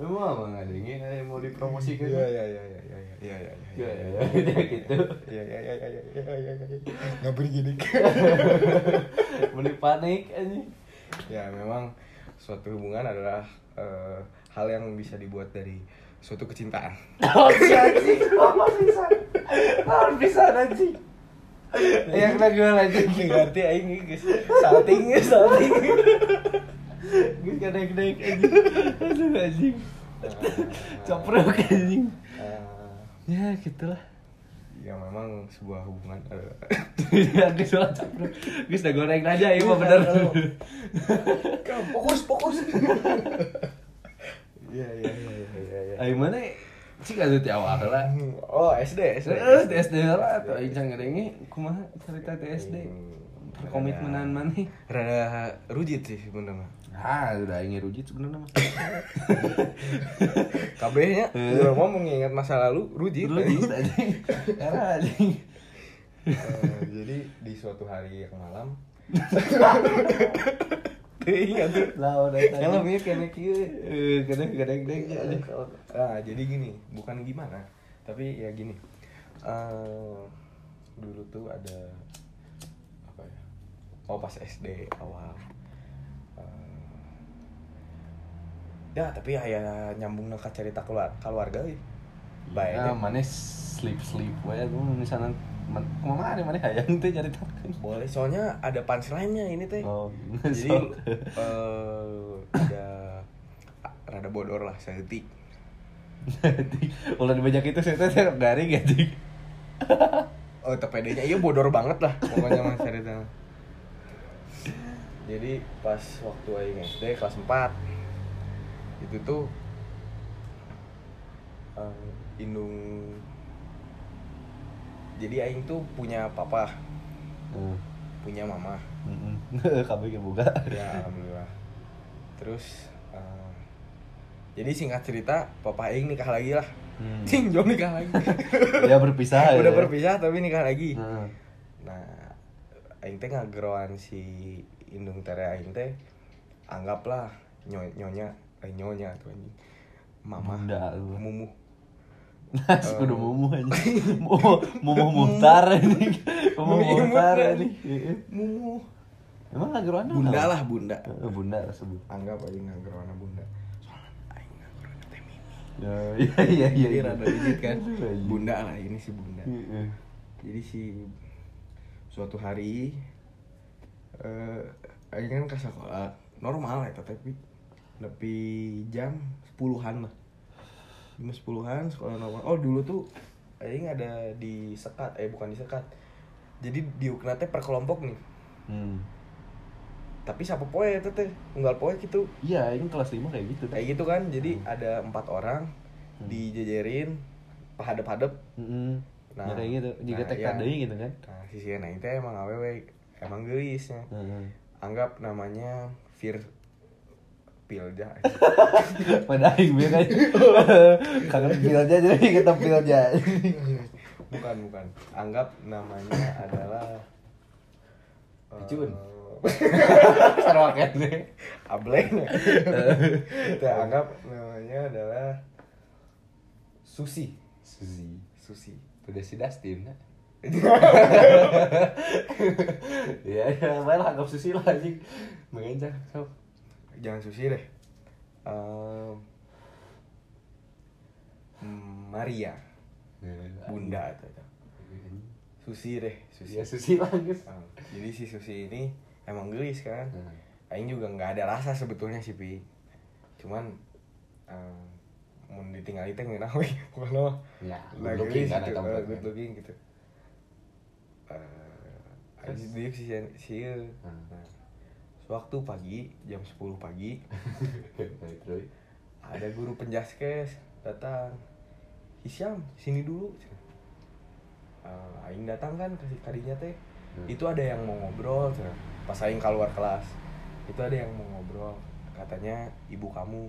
Memang mah ada yang mau dipromosikan. Iya gitu. Iya. Enggak pergi gini. Mulai panik aja. Ya memang suatu hubungan adalah hal yang bisa dibuat dari suatu kecintaan. Oh anjing, apa bisa? Apa bisa anjing? Yang lagi anjing ngerti aing geus. Salting. Gus kadek-kadek anjing. Aduh anjing. Coprok anjing. Ya gitulah. Ya memang sebuah hubungan ada soal coprok. Gus udah goreng aja ya mah bener. Fokus. Iya. Aing mana sih atuh ti awal lah. Oh, SD lah atuh aing ngadenge kumaha cerita SD. Perkomitmenan maneh. Rada rujit sih sebenarnya. Ah, udah ingin rujit sebenarnya mah. Kabehnya udah mau mengingat masa lalu rujit aja. Era anjing. Jadi di suatu hari yang malam. Iya tuh. Lah udah tadi. Kalau mikir kayak kadang-kadang. Ah, jadi gini, bukan gimana, tapi ya gini. Dulu tuh ada apa ya? Oh, pas SD awal. Ya tapi aya nyambung ka cerita keluarga euy. Baiknya maneh sleep we nu misalnya kumaha maneh hayang teh caritakeun. Boleh soalnya ada punchline-nya ini teh. Oh, jadi ada rada bodor lah sehetik. Ulan banyak itu cerita serok garing ya, Dik. Oh, tepedenya iya bodor banget lah pokoknya mas ceritanya. Jadi pas waktu aing SD kelas 4 itu tuh indung. Jadi aing tuh punya papa. Punya mama. Heeh. Kabeh ge boga. Ya, alhamdulillah. Terus jadi singkat cerita, papa aing nikah lagi lah. Cing, jom nikah lagi. Ya berpisah. Udah ya, berpisah tapi nikah lagi. Nah, aing teh ngageroan si indung tere aing teh anggaplah nyonya tuh anjing. Mama. Mumuh. Nah, kudu mumuh anjing. Mumuh muhtar anjing. Mumuh muhtar anjing. Mumuh. Emang ngageroan apa? Bunda lah, bunda. Bunda sebut. Anggap aing ngageroan bunda. Ya, iya rada digit kan. Bunda lah, ini si bunda. Jadi si suatu hari aing kan ke sekolah normal eta tapi nepi jam 10-an lah. Jam 10-an sekolah normal. Oh, dulu tuh aing ada di sekat, bukan di sekat. Jadi diukna teh per kelompok nih. Tapi siapa poe itu teh, unggal poe gitu. Iya, ini kelas 5 kayak gitu. Kayak gitu kan, jadi ada 4 orang dijejerin, hadep-hadep. Nah, ya kayak gitu, juga nah, TK deui gitu kan. Nah, sisian aing teh emang awewe, emang geulisnya. Anggap namanya Pilja. Padahal aing bener aja. Kangen Pilja jadi kita Pilja. Bukan. Anggap namanya adalah Jun. Sarwaket nih, ableng. Kita anggap namanya adalah Susi. Udah si Dustin. Ya, malah anggap Susi lah anjing. Mengencang. Jangan Susi deh. Maria. Bunda atau apa. Susi deh, Susi. Ya Susi lah guys. Jadi si Susi ini emang gelis kan, aing juga nggak ada rasa sebetulnya sih pi, cuman mau ditinggal itu nggak nawi, bukan loh, lagi good looking gitu, dia sih, waktu pagi jam 10 pagi, ada guru penjaskes datang, Hisyam sini dulu, aing datang kan kasih kadinya teh, itu ada yang mau ngobrol. Pas aing keluar kelas itu ada yang mau ngobrol, katanya ibu kamu.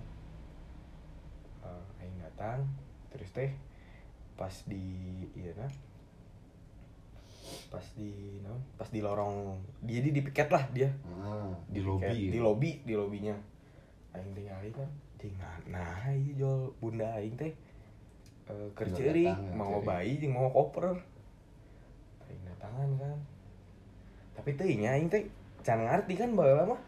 Aing datang terus teh pas di lorong, jadi di piket lah dia. Di lobinya aing tinggalin kan tinggal. Nah ieu jol bunda aing teh kerja ri mau bayi jeung mau koper aing datangan kan, tapi teh nya aing teh can ngarti kan baheula mah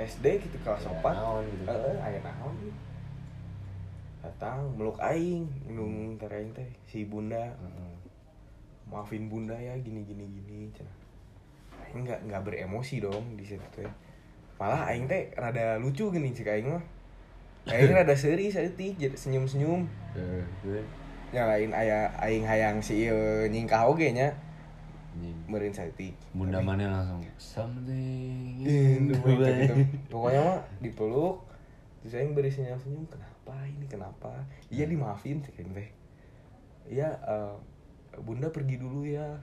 SD gitu kelas 4. Aya naon gitu. Datang meluk aing, nung tereng teh si bunda. Maafin bunda ya gini cenah. Aing enggak beremosi dong di situ teh. Malah aing teh rada lucu gini cek aing mah. Aing rada serius tadi senyum-senyum. Ya lain aya aing hayang si nyingkah oge nya. Meureun saeutik. Bunda maneh langsung something in the way. Pokoknya mah dipeluk, terus aing beri senyum-senyum, kenapa? Iya dimaafin teh. Iya, Bunda pergi dulu ya.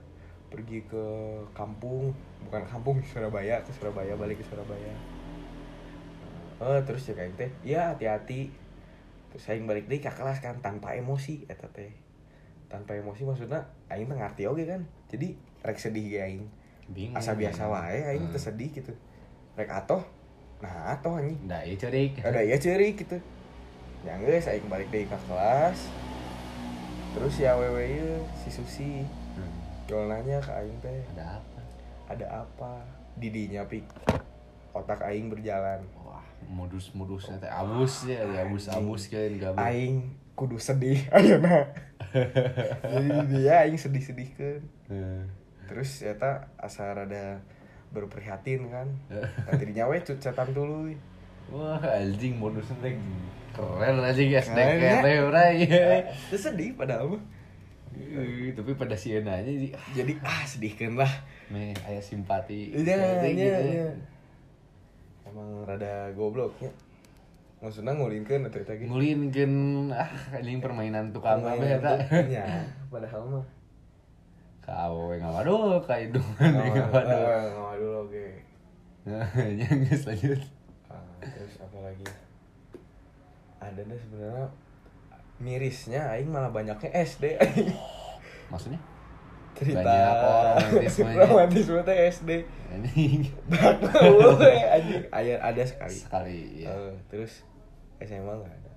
Pergi ke kampung, bukan kampung, ke Surabaya, balik ke Surabaya. Terus cek aing teh, "Iya, hati-hati." Terus aing balik deui ka kelas kan tanpa emosi eta teh. Tanpa emosi maksudna aing teh ngarti oge kan. Jadi rek sedih ge aing. Asa biasa wae aing teh sedih gitu. Rek atoh. Nah, atoh anjing. Da ieu ceurik. Da ieu ceurik gitu. Ya geus aing balik deui ka kelas. Terus si awewe ieu si Susi. Jol nanya ka aing teh, "Ada apa?" Ada apa? Didinya pik. Otak aing berjalan. Wah, modus-modusnya teh abus ya, abus-abus keun gawe. Aing kudu sedih ayeuna. Jadi dia aing sedih-sedihkeun. Terus eta asa rada berprihatin kan. Tadinya we cucetan tuluy. Wah anjing modus snack keren aja guys, snack keren orang ya. Terus sedih pada apa? Tapi pada Siena aja jadi sedihkan lah. Meh ayah simpati. Iya. Emang rada gobloknya. Maksudnya ngulinkan atau itu lagi? Ngulinkan ini permainan tukang apa ya tak? Iya. Padahal mah. Kau yang apa dulu, kau itu yang apa dulu? Yang dulu oke. Yang lanjut. Terus apa lagi? Ada deh sebenarnya mirisnya aing malah banyaknya SD. Maksudnya? Cerita banyak romantismenya. Romantisme teh SD. Anjing. Bagus anjing. Ada sekali. Sekali ya. Terus SMA enggak ada.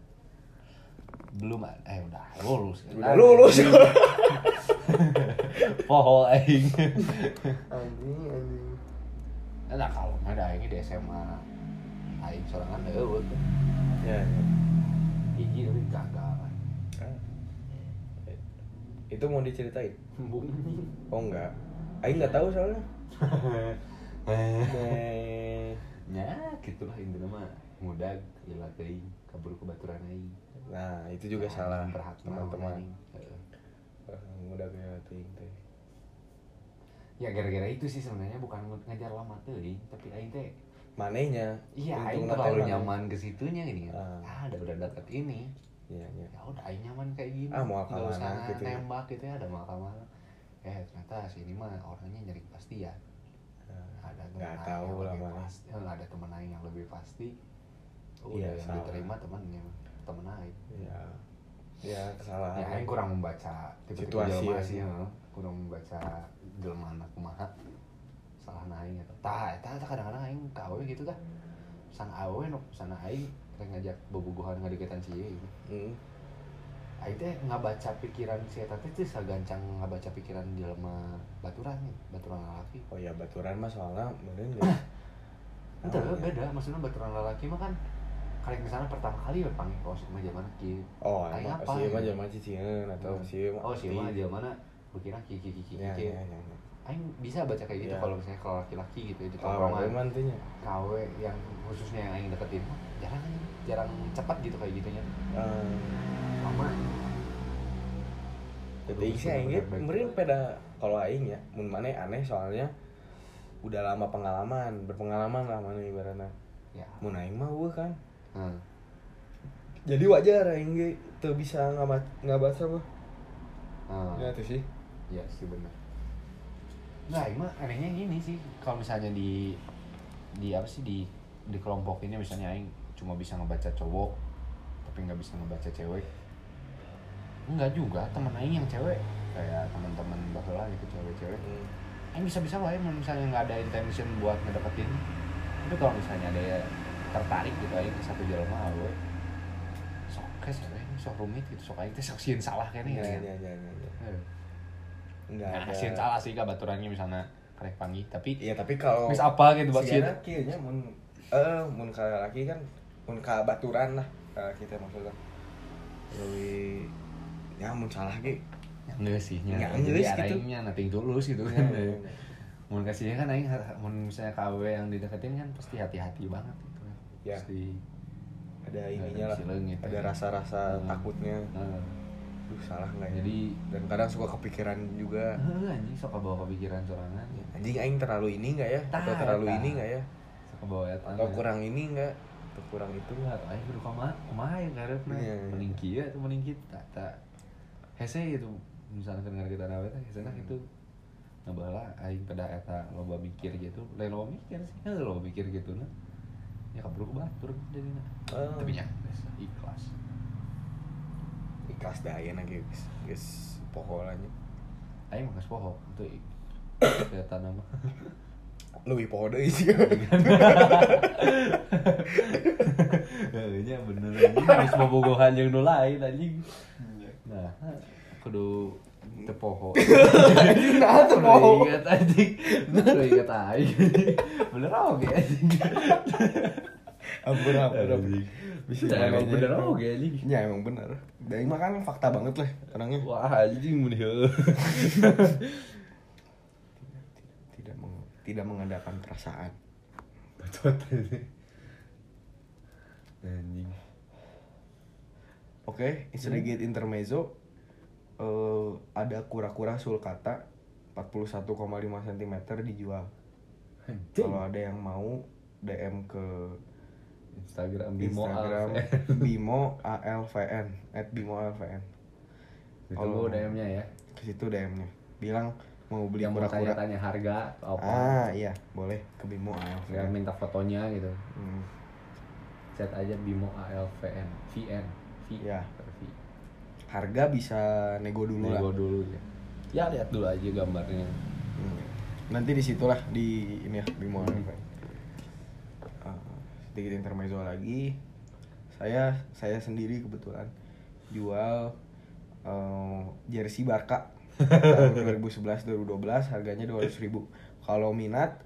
Belum ada. Udah lulus. Udah lulus. Poho aing. Anjing. Nah kalau ada aing di SMA aing sorangan deueut. Ya. Gigi tapi gagal. Itu mau diceritain? Oh enggak, aing nggak tahu soalnya. Ya gitulah intinya mah mudah gila aing kabur ke baturan aing. Nah itu juga salah teman-teman. Mudah gila aing teh. Ya gara-gara itu sih sebenarnya bukan ngajar lama teuing tapi aing teh manehnya. Iya aing terlalu nyaman ke situnya gini. Udah dekat ini. Ya udah aing nyaman kayak gini. Mau nggak usah gitu nembak gitu ya, ada makam-makam. Ternyata sini mah orangnya nyari pasti ya. Ada nggak tahu lah pasti. Ada teman aing yang lebih pasti. Udah yang diterima teman aing. Ya kesalahan. Ya aing kurang membaca situasi ya. Kurang membaca jelema anak kumaha. Salah aing eta. Tah kadang-kadang aing ka awewe gitu tah. Sang awewe nu sana aing ngajak bobogohan ngadeketan si Aing teh ngabaca pikiran si eta teh teu gancang ngabaca pikiran jelema baturan, baturan lalaki. Oh ya baturan mah soalnya meureun geus. Henteu beda, maksudnya baturan lalaki mah kan karek misalnya pertama kali panggil kos mah jaman kieu. Oh, si mah jaman cicieun atau si mah. Oh, si mah jaman beukeuna ki. Aing bisa baca kayak gitu kalau misalnya kalau laki-laki gitu di tongkrongan KW yang khususnya yang aing deketin jarang cepat gitu kayak gitunya. Lama. Tapi sih aing ge meureun pada kalau aing ya mun maneh aneh soalnya udah lama berpengalaman lah maneh ibaratna. Ya. Mun aing mah weh kan. Jadi wajar aing ge teu bisa ngabaca mah. Ya tuh sih. Ya sih benar. Nah, aing mah anehnya gini sih. Kalau misalnya di apa sih di kelompok ini misalnya aing cuma bisa ngebaca cowok tapi nggak bisa ngebaca cewek. Enggak juga, teman aing yang cewek kayak teman-teman baheula gitu cewek-cewek. Aing bisa-bisa lah aing misalnya nggak ada intention buat ngedeketin. Tapi kalau misalnya ada tertarik gitu aing ke satu jelema awewe. Sok kes aing sok rumit gitu, sok aing teh sok sieun salah kene ya. Iya. Nggak ada sih salah sih kabaturannya misalnya karek panggih tapi iya tapi kalau mis apa gitu buat sih kayaknya mun ka laki kan mun ka baturan lah kita maksudnya lebih ya mun salah ge nggak sih nya jadi arahnya nating tulus gitu kan mun kasih kan aing mun misalnya KW yang dideketin kan pasti hati-hati banget gitu ya pasti ada ininya lah ada rasa-rasa takutnya salah nggak jadi dan kadang suka kepikiran juga anjing suka bawa kepikiran sorangan anjing aing terlalu ini nggak ya atau terlalu ini nggak ya suka bawa atau kurang ini nggak atau kurang itu nggak aing kudu kumaha yang karepna mending kieu atau mending kita tak hese itu misalnya kedengar kita nawe teh hesena kitu ngabalah aing pada eta loba mikir gitu lain loba mikir sih loba mikir gitu nah ya kabur ku batur jadinya tapi nya ikhlas dah ayeuna ge geus poho lah nya. Aing mah geus poho teu kelihatan mah. Leuwih poho deui sih. Nya bener anjing geus bobogohan jeung nu lain anjing. Nah, kudu teu poho. Nah, teu poho. Ingat anjing. Kudu ingat aing. Bener oge anjing. Ampun. Bisa emang bener oge anjing. Ya emang bener. Daing mah kan fakta banget lah orangnya. Wah, anjing mun heuh. Tidak mengadakan perasaan. Bacot. Anjing. Oke, sedikit intermezzo. Ada kura-kura sulcata 41,5 cm dijual. Kalau ada yang mau DM ke Instagram Bimo AL VN @BimoALVN. Kalau DM-nya ya. Ke situ DM-nya. Bilang mau beli kura-kura, tanya harga atau apa. Ah, iya, boleh ke Bimo AL VN. Ya, minta fotonya gitu. Hmm. Chat aja Bimo AL VN. Ya. Harga bisa nego dulu ya. Ya, lihat dulu aja gambarnya. Hmm. Nanti disitulah di ini ya, Bimo AL VN. Sedikit intermezzo lagi, saya sendiri kebetulan jual jersey Barca tahun 2011-2012 harganya 200.000. Kalau minat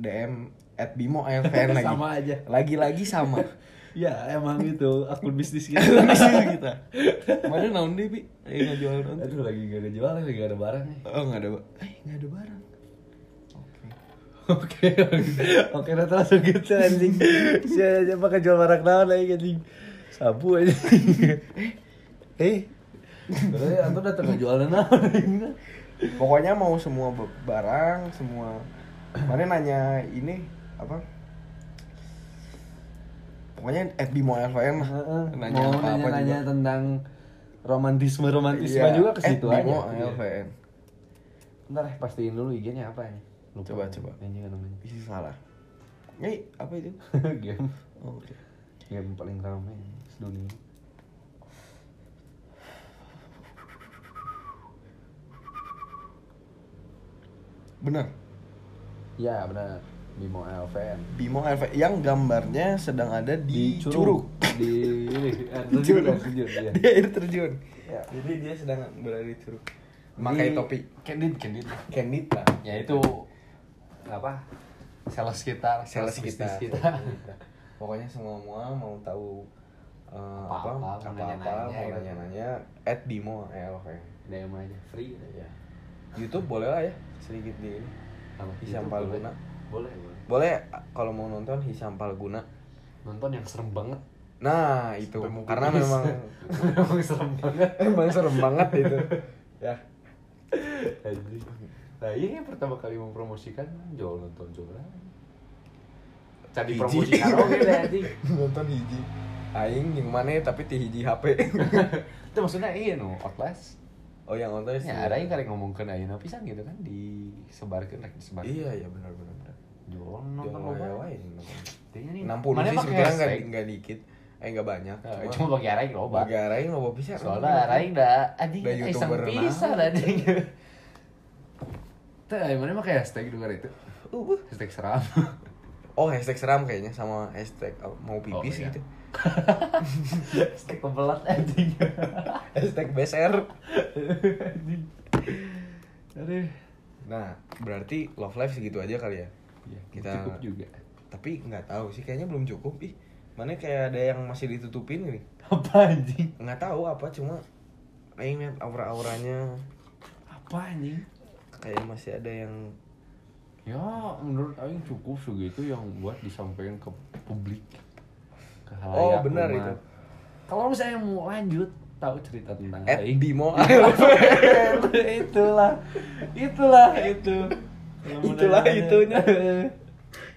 DM @BimoALVN lagi. Sama aja. Lagi-lagi sama. Ya emang itu akun bisnis kita. Mana naon deh Bi? Enggak jual naon. Aduh lagi enggak ada jual, lagi enggak ada barang. Oh enggak ada barang. Oke, nanti langsung gitu anjing. Saya pakai jual barang naon lagi anjing. Sabu anjing. Berarti antum udah tengah jualan naon. Pokoknya mau semua barang, semua. Mana nanya ini apa? Pokoknya @BimoALVN lah. Nanya apa-apa tentang romantisme juga ke situ aja. @BimoALVN. Bentar pastiin dulu IG-nya apa ya. Coba. Isi salah. Apa itu? Game. Oh, okay. Game paling ramai sedunia. Benar. Ya, benar. Bimo AL VN. Bimo AL VN yang gambarnya sedang ada di curug. Di air terjun. Ya, jadi dia sedang berada di curug. Pakai topi. Candid lah. Ya itu apa sales kita. Pokoknya semua mau tahu nanya-nanya @bimo_alvn DM aja free aja. YouTube boleh lah ya sedikit di Hisam Palguna boleh kalau mau nonton Hisam Palguna nonton yang serem banget. Nah itu karena memang serem banget itu ya. Nah ini pertama kali mempromosikan jual nonton jualan cari promosikan oke deh anjing nonton hiji aing yang mana tapi ti hiji HP itu maksudnya iya no Outlast oh yang Outlast ya ada yang kali ngomongkan aing pisan gitu kan disebarkan iya benar jual nonton loba ya 60 sih sekarang nggak dikit nggak banyak cuma bagi aing loba pisan soalnya aing dah anjing iseng pisan anjing. Mana pakai hashtag juga itu? Hashtag seram. Oh, hashtag seram kayaknya sama hashtag mau pipis gitu. Hashtag kebelat anjing. Hashtag beser. Nah, berarti love life segitu aja kali ya? Iya, cukup juga. Tapi nggak tahu sih, kayaknya belum cukup. Mana kayak ada yang masih ditutupin nih? Apa anjing? Nggak tahu apa, cuma ingat aura-auranya. Apa anjing? Kayak masih ada yang ya menurut aing cukup segitu yang buat disampaikan ke publik ke halayak. Oh benar itu. Kalau misalnya mau lanjut tahu cerita tentang aing Bimo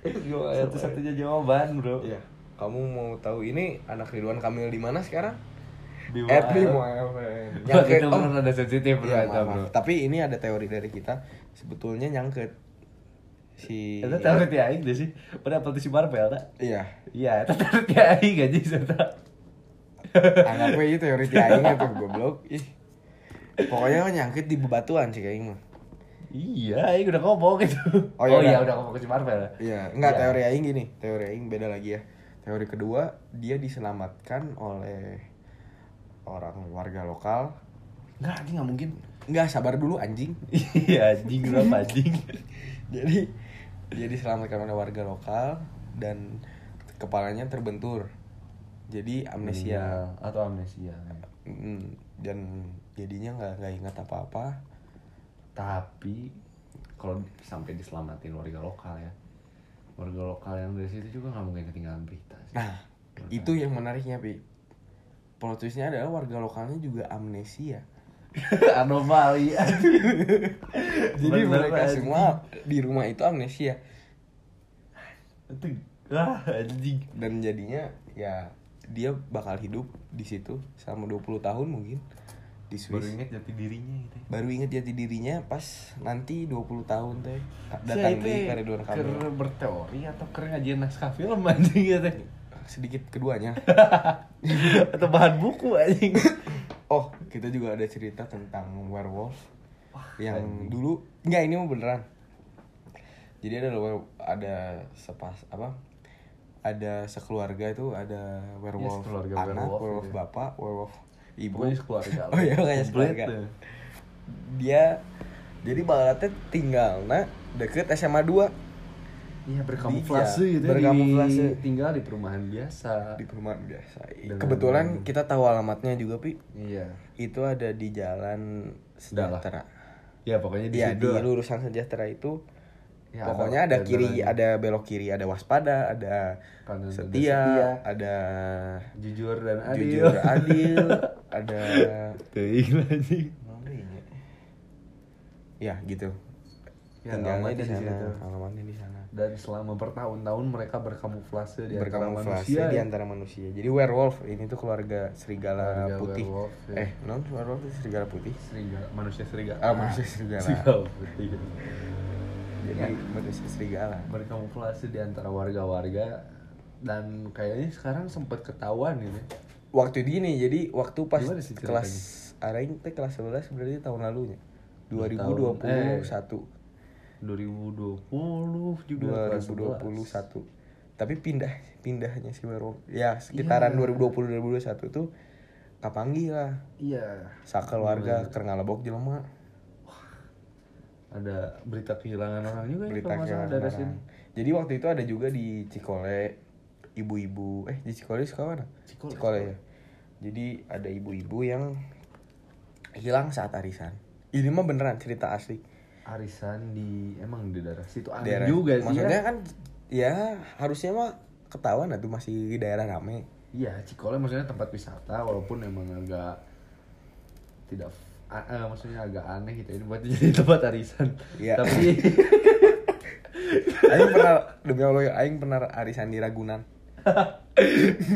itulah satu-satunya jawaban bro ya. Kamu mau tahu ini anak Ridwan Kamil di mana sekarang? Bimo AL VN. Nyangket itu benar ada sensitif bro. Tapi ini ada teori dari kita sebetulnya nyangket si. Itu teori aing deh sih. Pada apel si Marvel tak? Iya, itu teori aing aja serta. Anggap aja teori aing itu goblok. Pokoknya nyangket di bebatuan sih aing mah. Iya, aing udah ngomong gitu. Oh iya, udah ngomong ke si Marvel. Iya, enggak teori aing gini. Teori aing beda lagi ya. Teori kedua, dia diselamatkan oleh orang warga lokal. Enggak mungkin. Enggak, sabar dulu anjing. Iya, anjing. Jadi diselamatkan oleh warga lokal dan kepalanya terbentur. Jadi amnesia. Dan jadinya enggak ingat apa-apa. Tapi kalau sampai diselamatin warga lokal ya. Warga lokal yang dari situ juga enggak mungkin ketinggalan berita sih. Nah, Itu yang menariknya, Pi. Plot twistnya adalah warga lokalnya juga amnesia. Anomali. Jadi mereka semua di rumah itu amnesia. Dan jadinya ya dia bakal hidup di situ selama 20 tahun mungkin di Swiss. Baru inget jati dirinya gitu. Baru inget jati dirinya pas nanti 20 tahun teh datang di Ridwan Kamil. Keren berteori atau keren ngajian naskah film anjing ya teh. Sedikit keduanya. Atau bahan buku anjing. Oh, kita juga ada cerita tentang werewolf. Wah, yang anjing. Dulu enggak, ini mah beneran. Jadi ada sekeluarga itu ada werewolf ya, anak, werewolf ya. Bapak, werewolf ibu. Pokoknya sekeluarga. Oh iya, kayak sekeluarga. Dia jadi balatnya tinggalna deket SMA 2. Iya, berkamuflase gitu. Berkamuflase, tinggal di perumahan biasa. Di perumahan biasa. Kebetulan kita tahu alamatnya juga, Pi. Iya. Itu ada di Jalan Sejahtera. Iya, pokoknya di lurusan Sejahtera itu. Ya, pokoknya ada kiri, jalan. Ada belok kiri, ada waspada, ada setia, ada jujur dan adil. Jujur adil, ada teing lagi. Ya, gitu. Ya, tinggalnya di sana, alamannya di sana. Dan selama bertahun-tahun mereka berkamuflase di antara manusia. Jadi werewolf ini tuh keluarga serigala putih. Werewolf, ya. Werewolf itu serigala putih. Manusia serigala. Serigala putih. Jadi manusia serigala. Berkamuflase di antara warga-warga dan kayaknya sekarang sempat ketahuan ini. Waktu gini, jadi waktu pas kelas Aing teh kelas 11 berarti tahun lalunya. 2021. 2020 juga 2021. Tapi pindahnya si werewolf. Ya, sekitaran 2020 2021 tuh kapanggi lah. Iya. Sakeluarga kerengalebok jelema. Ada berita kehilangan orang juga ya kalau enggak salah dari sini. Jadi waktu itu ada juga di Cikole ibu-ibu. Di Cikole sekarang mana? Cikole ya. Jadi ada ibu-ibu yang hilang saat arisan. Ini mah beneran cerita asli. Arisan di daerah situ aneh juga sih. Maksudnya ya. Kan ya harusnya mah ketahuan lah tuh masih di daerah ramai. Iya, Cikole maksudnya tempat wisata walaupun emang agak tidak maksudnya agak aneh gitu ini buat jadi tempat arisan. Ya. Tapi Aing pernah demi Allah arisan di Ragunan.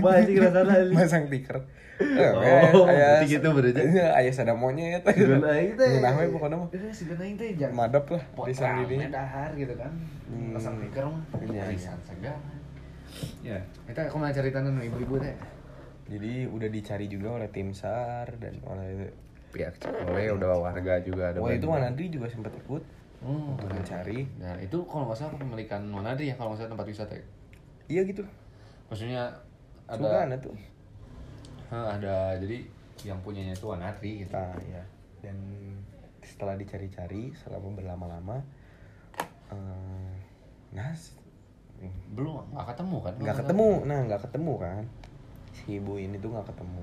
Masih rasanya masang tiker. Ayah gitu berarti. Ayah sada monyet. Geuna aing teh. Geuna we pokona mah. Si geuna aing teh madep lah pisan di dinya. Dahar gitu kan. Pasang tiker mah. Arisan segala. Ya, eta kumaha caritana nu ibu-ibu teh. Jadi udah dicari juga oleh tim SAR dan oleh pihak Cikole, udah warga juga ada. Wah, itu Manadri juga sempat ikut. Untuk mencari. Nah, itu kalau enggak salah kepemilikan Manadri ya kalau enggak salah tempat wisata. Iya gitu. Maksudnya ada tuh. Ada jadi yang punyanya itu Wanatri gitu. Nah, ya. Dan setelah dicari-cari selama berlama-lama belum enggak ketemu kan? Enggak ketemu kan. Si ibu ini tuh enggak ketemu.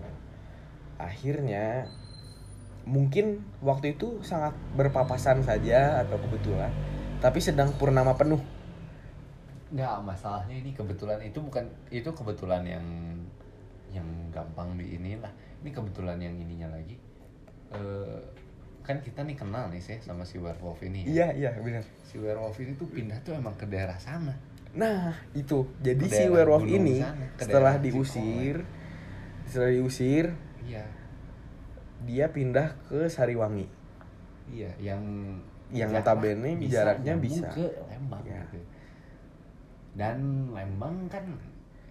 Akhirnya mungkin waktu itu sangat berpapasan saja atau kebetulan, tapi sedang purnama penuh. Enggak, masalahnya ini kebetulan itu bukan itu kebetulan yang gampang di inilah. Ini kebetulan yang ininya lagi. Kan kita nih kenal nih sih sama si werewolf ini ya. Iya, benar. Si werewolf ini tuh pindah tuh emang ke daerah sana. Nah, itu. Jadi si werewolf ini sana, setelah diusir, iya. Dia pindah ke Sariwangi. Iya, yang notabene jaraknya bisa ke Lembang ya. Gitu. Dan Lembang kan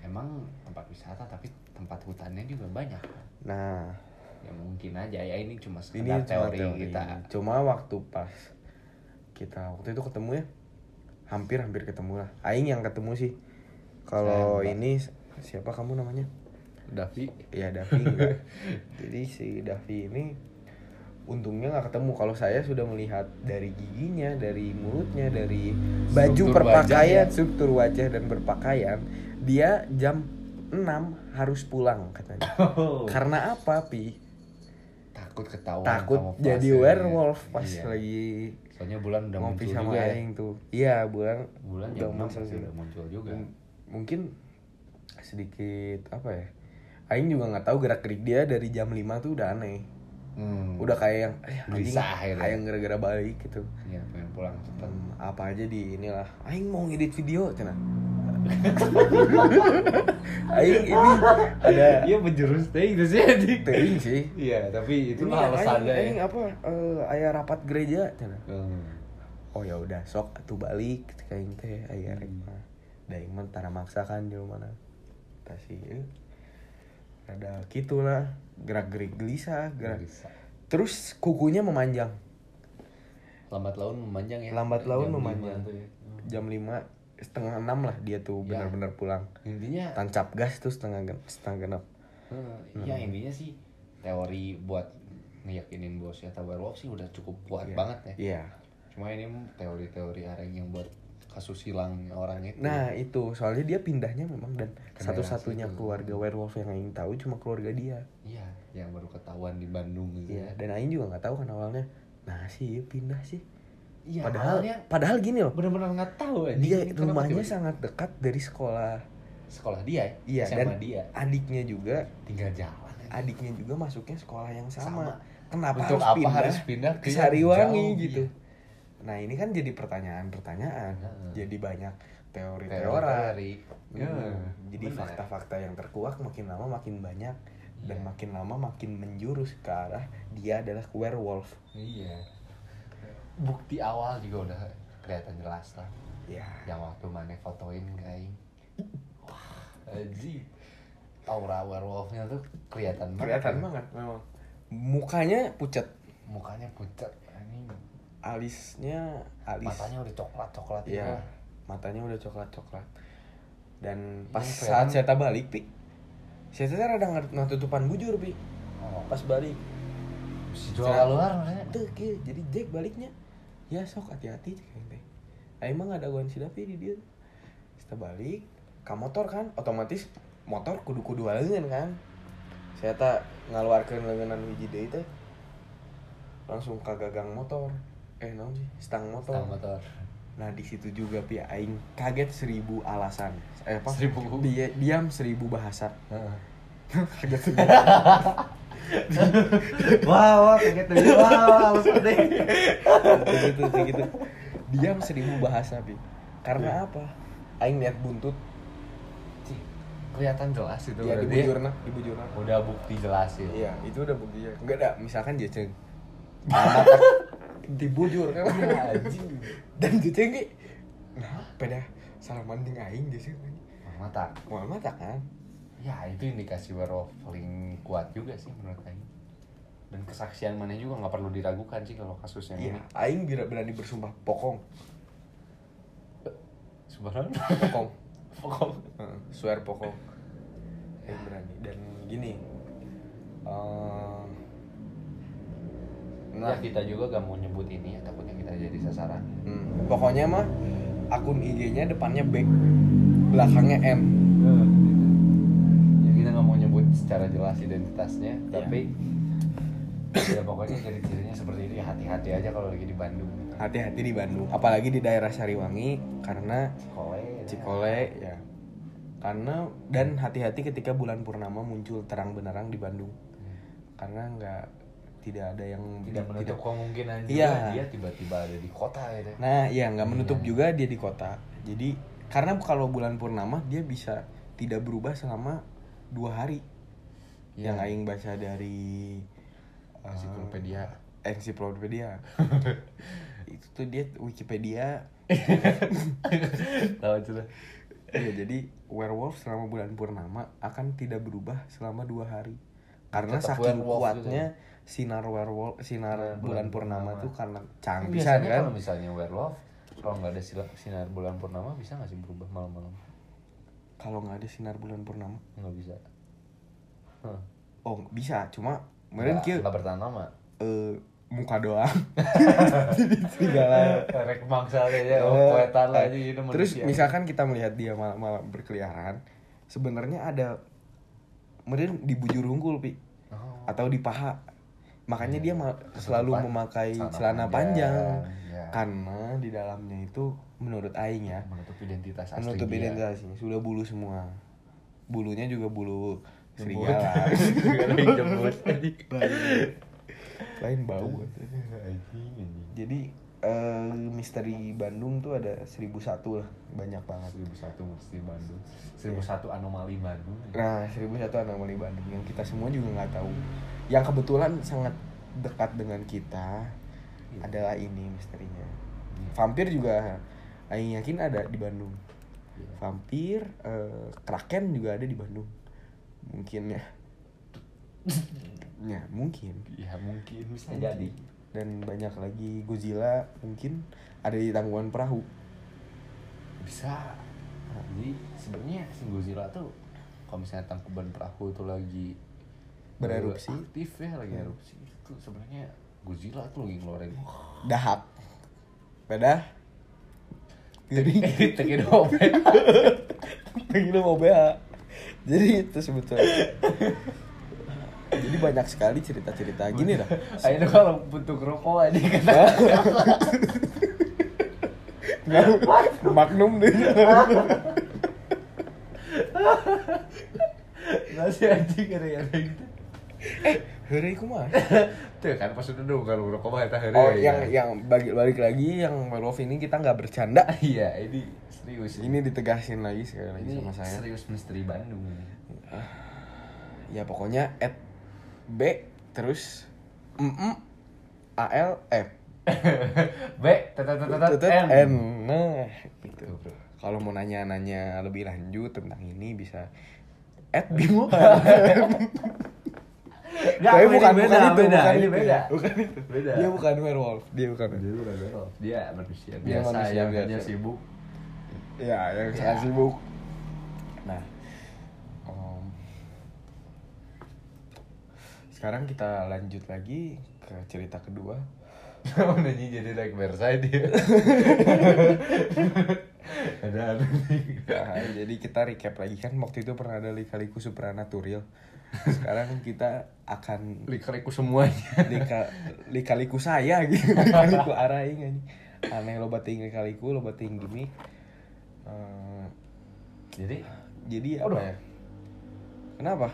emang tempat wisata tapi tempat hutannya juga banyak. Nah, ya mungkin aja ya ini cuma sekedar teori kita. Cuma waktu pas kita waktu itu ketemu ya hampir ketemu lah. Aing yang ketemu sih. Kalau ini siapa kamu namanya? Davi. Ya Davi enggak. Jadi si Davi ini untungnya nggak ketemu. Kalau saya sudah melihat dari giginya, dari mulutnya, dari baju struktur perpakaian, wajah, ya. Struktur wajah dan berpakaian, dia jam 6 harus pulang katanya. Oh. Karena apa, Pi? Takut ketahuan. Takut jadi werewolf ya. Pas iya. Lagi. Soalnya bulan udah ngopi muncul sama juga. Aing ya. Tuh. Iya, bulan jam 6 sudah muncul juga. Mungkin sedikit apa ya, Aing juga nggak tahu gerak gerik dia dari jam 5 tuh udah aneh. Udah kayak yang Aing gara-gara balik gitu. Iya, pengen pulang cepat. Apa aja di inilah. Aing mau ngedit video cina. Aing ini ada. Iya menjurus teh itu sih. Teing sih. Iya, tapi itu mah alasannya. Aing apa? Aya rapat gereja cina. Oh ya udah sok tuh balik kayak teh aya rek mah. Da Aing mah tara maksa kan di mana. Tasih. Ada gitulah gerak-gerik gelisah, gelisah. Terus kukunya memanjang. Lambat laun memanjang ya. Jam 5 setengah 6 lah dia tuh ya. Benar-benar pulang. Intinya tancap gas tuh setengah genap. Iya intinya sih teori buat ngeyakinin bos ya Tower Wolf sih udah cukup kuat banget ya. Iya. Cuma ini teori-teori areng yang buat kasus hilang orang itu. Nah itu soalnya dia pindahnya memang dan satu-satunya keluarga werewolf yang Aing tahu cuma keluarga dia. Iya, yang baru ketahuan di Bandung gitu. Iya, dan Aing juga nggak tahu kan awalnya. Nah sih pindah sih. Iya. Padahal gini loh. Benar-benar nggak tahu. Dia rumahnya sangat dekat dari sekolah dia. Ya? Iya. Sama dan dia. Adiknya juga tinggal jalan. Adiknya juga masuknya sekolah yang sama. Kenapa harus pindah ke Sariwangi gitu? Iya. Nah ini kan jadi pertanyaan-pertanyaan, jadi banyak teori-teori. Jadi bener. Fakta-fakta yang terkuak makin lama makin banyak dan makin lama makin menjurus ke arah dia adalah werewolf. Iya. Bukti awal juga udah kelihatan jelas lah. Iya. Yang waktu mana fotoin kayak, wah, aji, aura werewolfnya tuh kelihatan banget. Kelihatan banget memang. Mukanya pucat. Alis. Matanya udah coklat-coklat ya. Juga. Matanya udah coklat-coklat. Dan pas saat saya balik, Pi. Saya rada ngatutupan bujur, Pi. Oh. Pas balik. Si jual luar mana? Tuh, jadi Jack baliknya. Ya sok hati-hati kayak teh. Emang ada gua si Davi di dia. Saya balik, ka motor kan, otomatis motor kudu-kudu leungeun kan. Saya tak ngaluarkeun leungeunnan hiji deui teh. Langsung ka gagang motor. Stang motor. Nah di situ juga Pi Aing kaget 1000 alasan. Diam 1000 bahasa. Kaget tuh. Wah kaget tuh. Wah alasan deh. Gitu. Diam 1000 bahasa Pi. Karena apa? Aing lihat buntut. Kelihatan jelas itu. Iya dibujurna. Udah bukti jelas itu. Iya itu udah buktinya. Enggak ada misalkan dia ceng. Dibujur kan anjing. Dan jeceng ki. Nah, pada salaman jeung aing jeceng. Mata kan. Ya, itu indikasi werewolf paling kuat juga sih menurut aing. Dan kesaksian mana juga enggak perlu diragukan sih kalau kasusnya ini. Aing berani bersumpah pokong. Sumpah pokong. Swear pokong. Aing berani. Dan gini. Nah, ya, kita juga gak mau nyebut ini ya, takutnya kita jadi sasaran. Pokoknya mah akun IG-nya depannya B, belakangnya M. Ya kita gak mau nyebut secara jelas identitasnya, tapi ya pokoknya ciri-cirinya seperti ini. Hati-hati aja kalau lagi di Bandung. Hati-hati di Bandung, apalagi di daerah Sariwangi karena Cikole ya. Karena dan hati-hati ketika bulan purnama muncul terang benderang di Bandung. Karena tidak ada yang tidak menutup kemungkinan juga dia tiba-tiba ada di kota ya. Nah, iya enggak menutup juga dia di kota. Jadi karena kalau bulan purnama dia bisa tidak berubah selama 2 hari. Yang aing baca dari ensiklopedia. Itu tuh dia Wikipedia. Tahu itu. Iya, jadi werewolf selama bulan purnama akan tidak berubah selama 2 hari. Karena tetap saking kuatnya gitu. Sinar bulan purnama tuh karena canggih bisa kan? Kalau misalnya werewolf, kalau nggak ada sinar bulan purnama bisa nggak sih berubah malam-malam? Kalau nggak ada sinar bulan purnama nggak bisa. Oh bisa, cuma meren kieu. Nggak bertahan lama. Muka doang. Segala rek mangsa aja, poetan aja gitu. Terus misalkan kita melihat dia malam-malam berkeliaran, sebenarnya ada meren di bujur unggul Pi, atau di paha. Makanya dia selalu memakai celana panjang. Karena di dalamnya itu menurut aing ya menutup identitasnya sudah bulu semua. bulunya juga bulu serigala. Jembut tadi. Lain bau. Jadi misteri Bandung tuh ada 1001 lah, banyak banget. 1001 misteri Bandung, 1001 anomali Bandung. Nah, 1001 anomali Bandung yang kita semua juga nggak tahu, yang kebetulan sangat dekat dengan kita ya. Adalah ini misterinya. Ya. Vampir juga, saya yakin ada di Bandung. Ya. Vampir, kraken juga ada di Bandung, mungkin ya. Ya mungkin. Ya mungkin bisa jadi. Dan banyak lagi, Godzilla mungkin ada di Tangkuban Perahu. Bisa. Jadi sebenarnya si Godzilla tuh kalau misalnya Tangkuban Perahu tuh lagi bererupsi, aktif ya lagi erupsi. Itu sebenarnya Godzilla tuh lagi ngeluarin dahak. Pedah. Jadi Tegino OBA. Jadi itu sebetulnya. Jadi banyak sekali cerita-cerita gini dah. Ayo kalau bentuk rokok aja kena. Magnum deh. Nasi anjing gara-gara gitu. Hari ku mah. Tuh kan pas udah dong kalau rokok mah eta hari. Oh yang balik lagi yang Maroon Five ini kita enggak bercanda. Iya, ini serius. Ini ditegasin lagi sekali lagi sama saya. Serius misteri Bandung. Ya pokoknya B terus ALF B N. Nah, gitu. Kalau mau nanya-nanya lebih lanjut tentang ini bisa @bimo. Tapi bukan itu. Beda. Dia bukan werewolf, dia bukan werewolf. Dia manusia biasa yang hanya sibuk. Ya, yang sangat sibuk. Nah, sekarang kita lanjut lagi ke cerita kedua. Nanya jadi like berside dia. Ada nah, jadi kita recap lagi kan waktu itu pernah ada lika-liku supranatural. Sekarang kita akan lika-liku semuanya. Lika-liku saya gitu. Lika-liku araing anjing. Aneh loba ting lika-liku, loba ting gimik. Jadi apa ya? Kenapa?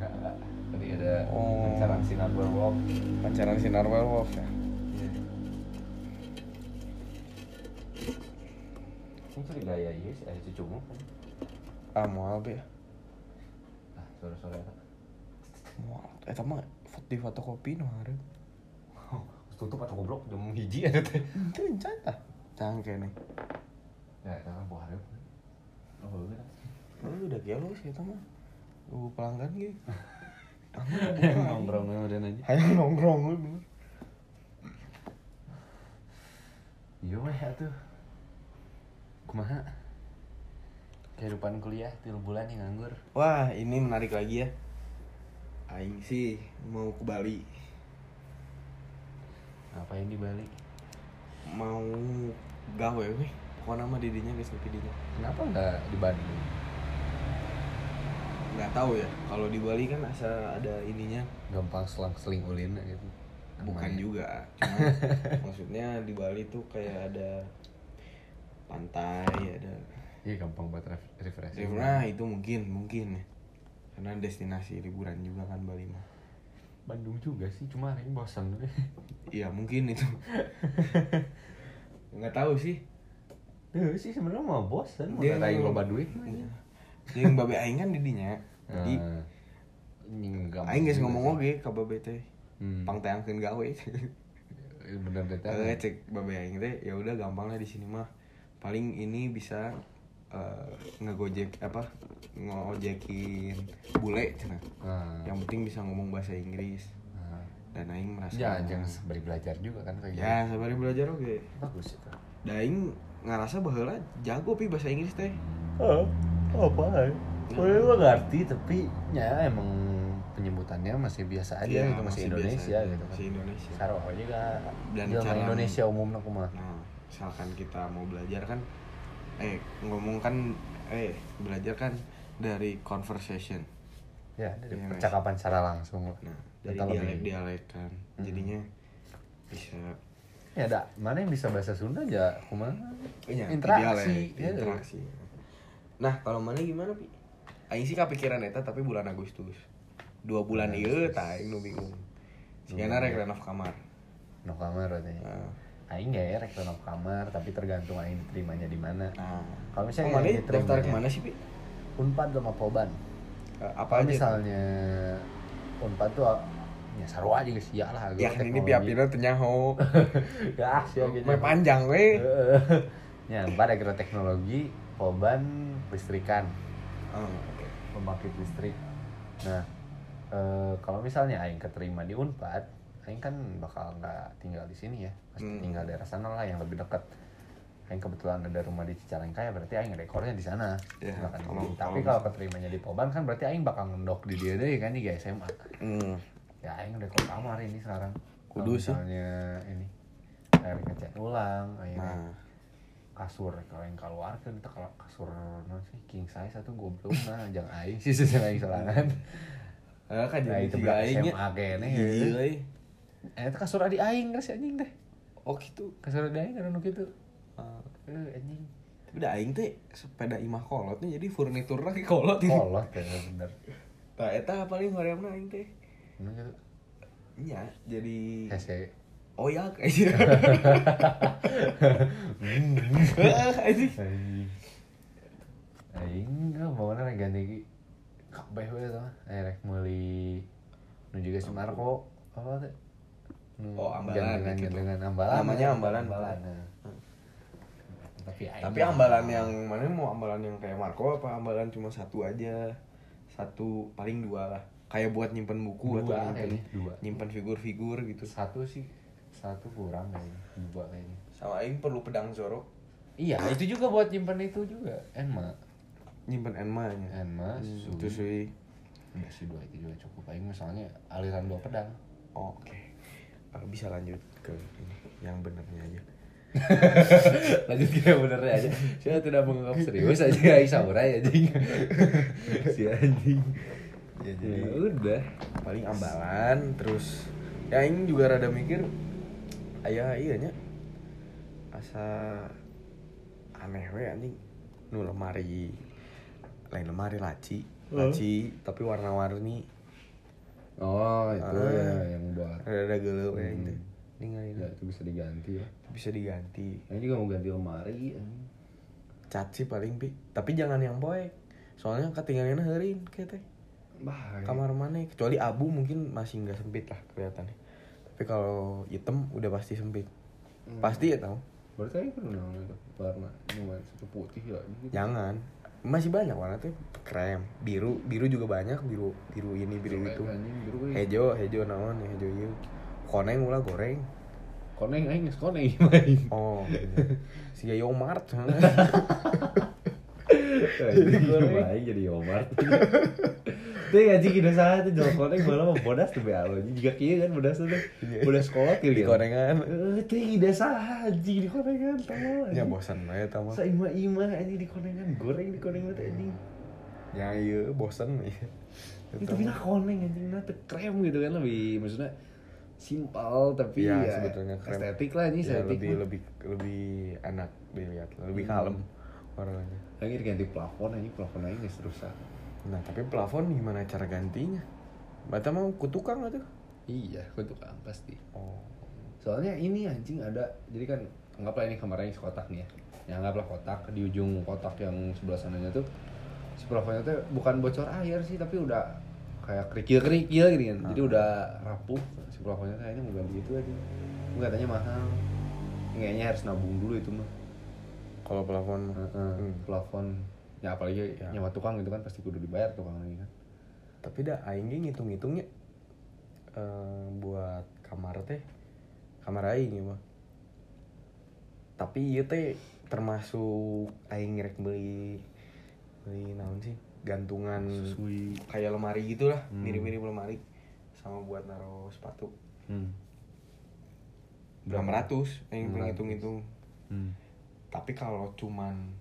Enggak. Tadi ada pancaran sinar werewolf ya. Itu di gaya iya sih, ada cucumu kan? Ah, mual be ya? Ah, sore-sore enak mual, itu mah di fotokopi no hari tutup atau goblok, jam hiji ada teh itu encah tah? Cangke nih ya, itu kan buah hari lu udah gelus itu mah lu pelanggan gitu. Ayo nongkrong ya udah aja. Ayo nongkrong lu bener. Iya weh atuh. Kumaha? Kehidupan kuliah 3 bulan yang nganggur. Wah, ini menarik lagi ya. Aing sih mau ke Bali. Ngapain di Bali? Mau gawe weh. Pokoknya mah didinya guys, didinya. Kenapa enggak di Bandung? Nggak tahu ya, kalau di Bali kan asal ada ininya gampang selang-seling ulin gitu. Bukan juga, cuma maksudnya di Bali tuh kayak ada pantai, ada iya gampang buat refreshing. Nah itu mungkin karena destinasi liburan juga kan Bali mah. Bandung juga sih, cuma hari ini bosan. Iya mungkin itu. Nggak tahu sih. Tuh sih sebenarnya mah bosan, mau datangin loba duit mah. Yang babe aing kan didinya. Jadi aing geus ngomong oge ka babe teh. Pangteangkeun gawe. Bener teh. Cek babe aing teh ya udah gampang lah di sini mah. Paling ini bisa ngojekin bule cenah. Yang penting bisa ngomong bahasa Inggris. Dan aing merasa jangan sabar belajar juga kan kayak. Ya, sabar belajar oge. Bagus itu. Da aing ngarasa baheula jago pi bahasa Inggris teh. Apa? Boleh gue ngerti tapi ya emang penyebutannya masih biasa aja ya, gitu masih Indonesia aja, gitu kan. Masih Indonesia. Saroh juga dan cara Indonesia umumna kumaha. Nah, misalkan kita mau belajar kan belajar kan dari conversation. Ya, dari percakapan secara langsung. Nah, dari dialek-dialek kan. Jadinya bisa ya ada mana yang bisa bahasa Sunda aja kumaha? Ya, interaksi. Nah, kalau mana gimana, Pi? Aing sih kepikiran eta tapi bulan Agustus. 2 bulan ieu tah aing nu bingung. Sigana rek renov kamar. Renov kamar teh. Aing ge rek renov kamar tapi tergantung aing diterimanya di mana. Kalau misalnya daftar ke mana sih, Pi? Unpad sama Poban. Apa aja misalnya Unpad tuh ya saru aja geus sia lah. Ya ini piapina teu nyaho. Dah sia gitu. Meh panjang we. Ya, pada kira teknologi, Poban listrikan. Pembangkit listrik. Nah, kalau misalnya aing keterima di Unpad, aing kan bakal nggak tinggal di sini ya, pasti tinggal daerah sana lah yang lebih dekat. Aing kebetulan ada rumah di Cicalengka ya, berarti aing rekornya di sana. Yeah, tapi kalau keterimanya di Poban kan berarti aing bakal ngendok di dia deh kan di SMA. Ya aing rekor kamar ini sekarang. Kudu sih. Misalnya ini, aing ngecat ulang, aing kasur kalau yang keluar kan kita kasur sih king size satu goblok nah jang aing sih sisa aing sorangan ah kan jadi aingnya agene heuh eta kasur adi aing geus anjing teh oh gitu kasur adi aing anu kitu anjing tapi da aing teh sepeda imah kolotnya jadi furnitur lagi kolot kolot bener tah eta paling horeamna aing teh anu kitu nya jadi hese oyak aja. Aing enggak mau nang ganti kabeh we tah. Rek meuli nu juga Semarko apa teh? Oh, ambalan dengan ambalan. Namanya ambalan. Tapi ambalan yang mana mau ambalan yang kayak Marco apa ambalan cuma satu aja. Satu paling dua lah. Kayak buat nyimpen buku atau nyimpen figur-figur gitu. Satu sih satu kurang kayaknya dua kayaknya sama aing perlu pedang Zoro iya itu juga buat nyimpen itu juga Enma nyimpen Enma nya Enma itu sih nggak sih dua itu juga cukup aing misalnya aliran dua pedang oke. Bisa lanjut ke ini yang benernya aja lanjut ke yang benernya aja saya tidak menganggap serius aja aing samurai aja si anjing ya jadi udah paling ambalan terus ya aing juga rada mikir ayah iya nya asa aneh we anjing nu lemari lain lemari laci tapi warna-warni oh itu ya yang buat ada geuleuh we itu ningali itu bisa diganti ya bisa diganti aing juga mau ganti lemari caci paling Pi tapi jangan yang poek soalnya ketinggalannya heureun kete bah kamar mana kecuali abu mungkin masih enggak sempit lah kelihatannya. Tapi kalau hitam udah pasti sempit. Pasti ya tau. Berarti aing kudu naon itu? Warna cuma satu putih ya. Gitu. Jangan. Masih banyak warna tuh krem, biru juga banyak, biru ini, biru itu. Hejo naon ya, hejo ieu. Koneng ulah goreng. Koneng aing geus koneng main. Oh. Si Yomart. Jadi Yomart. Teh aja kita salah tuh jual koneng malah bodas tuh bealo juga kia kan bodas tuh bodas kolot di konengan teh tidak salah aja di konengan tamal ya bosan aja tamal saima aja di konengan goreng di konengan teh aja ya iya bosan ya tapi nak koneng aja nak krem gitu kan lebih maksudnya simpel tapi ya sebetulnya estetik lah ini lebih enak dilihat lebih kalem warnanya lagi ganti plafon aja plafon aja nggak rusak. Nah, tapi plafon gimana cara gantinya? Bata mau ke tukang atau? Iya, ke tukang pasti. Oh. Soalnya ini anjing ada, jadi kan anggaplah ini kamarnya sekotak nih ya. Ya anggaplah kotak, di ujung kotak yang sebelah sananya tuh si plafonnya tuh bukan bocor air sih, tapi udah kayak kerikil-kerikil gitu kan. Jadi udah rapuh si plafonnya kayaknya mau ganti gitu aja. Enggak katanya mahal. Kayaknya harus nabung dulu itu mah. Kalau plafon, plafon ya apalagi ya. Nyawa tukang gitu kan pasti kudu dibayar tukang lagi kan tapi dah aing ge ngitung-ngitungnya buat kamar teh kamar aing mah tapi ieu teh termasuk aing rek beli naon sih gantungan sesuai kayak lemari gitulah mirip-mirip lemari sama buat naruh sepatu 600 aing ngitung-ngitung tapi kalau cuman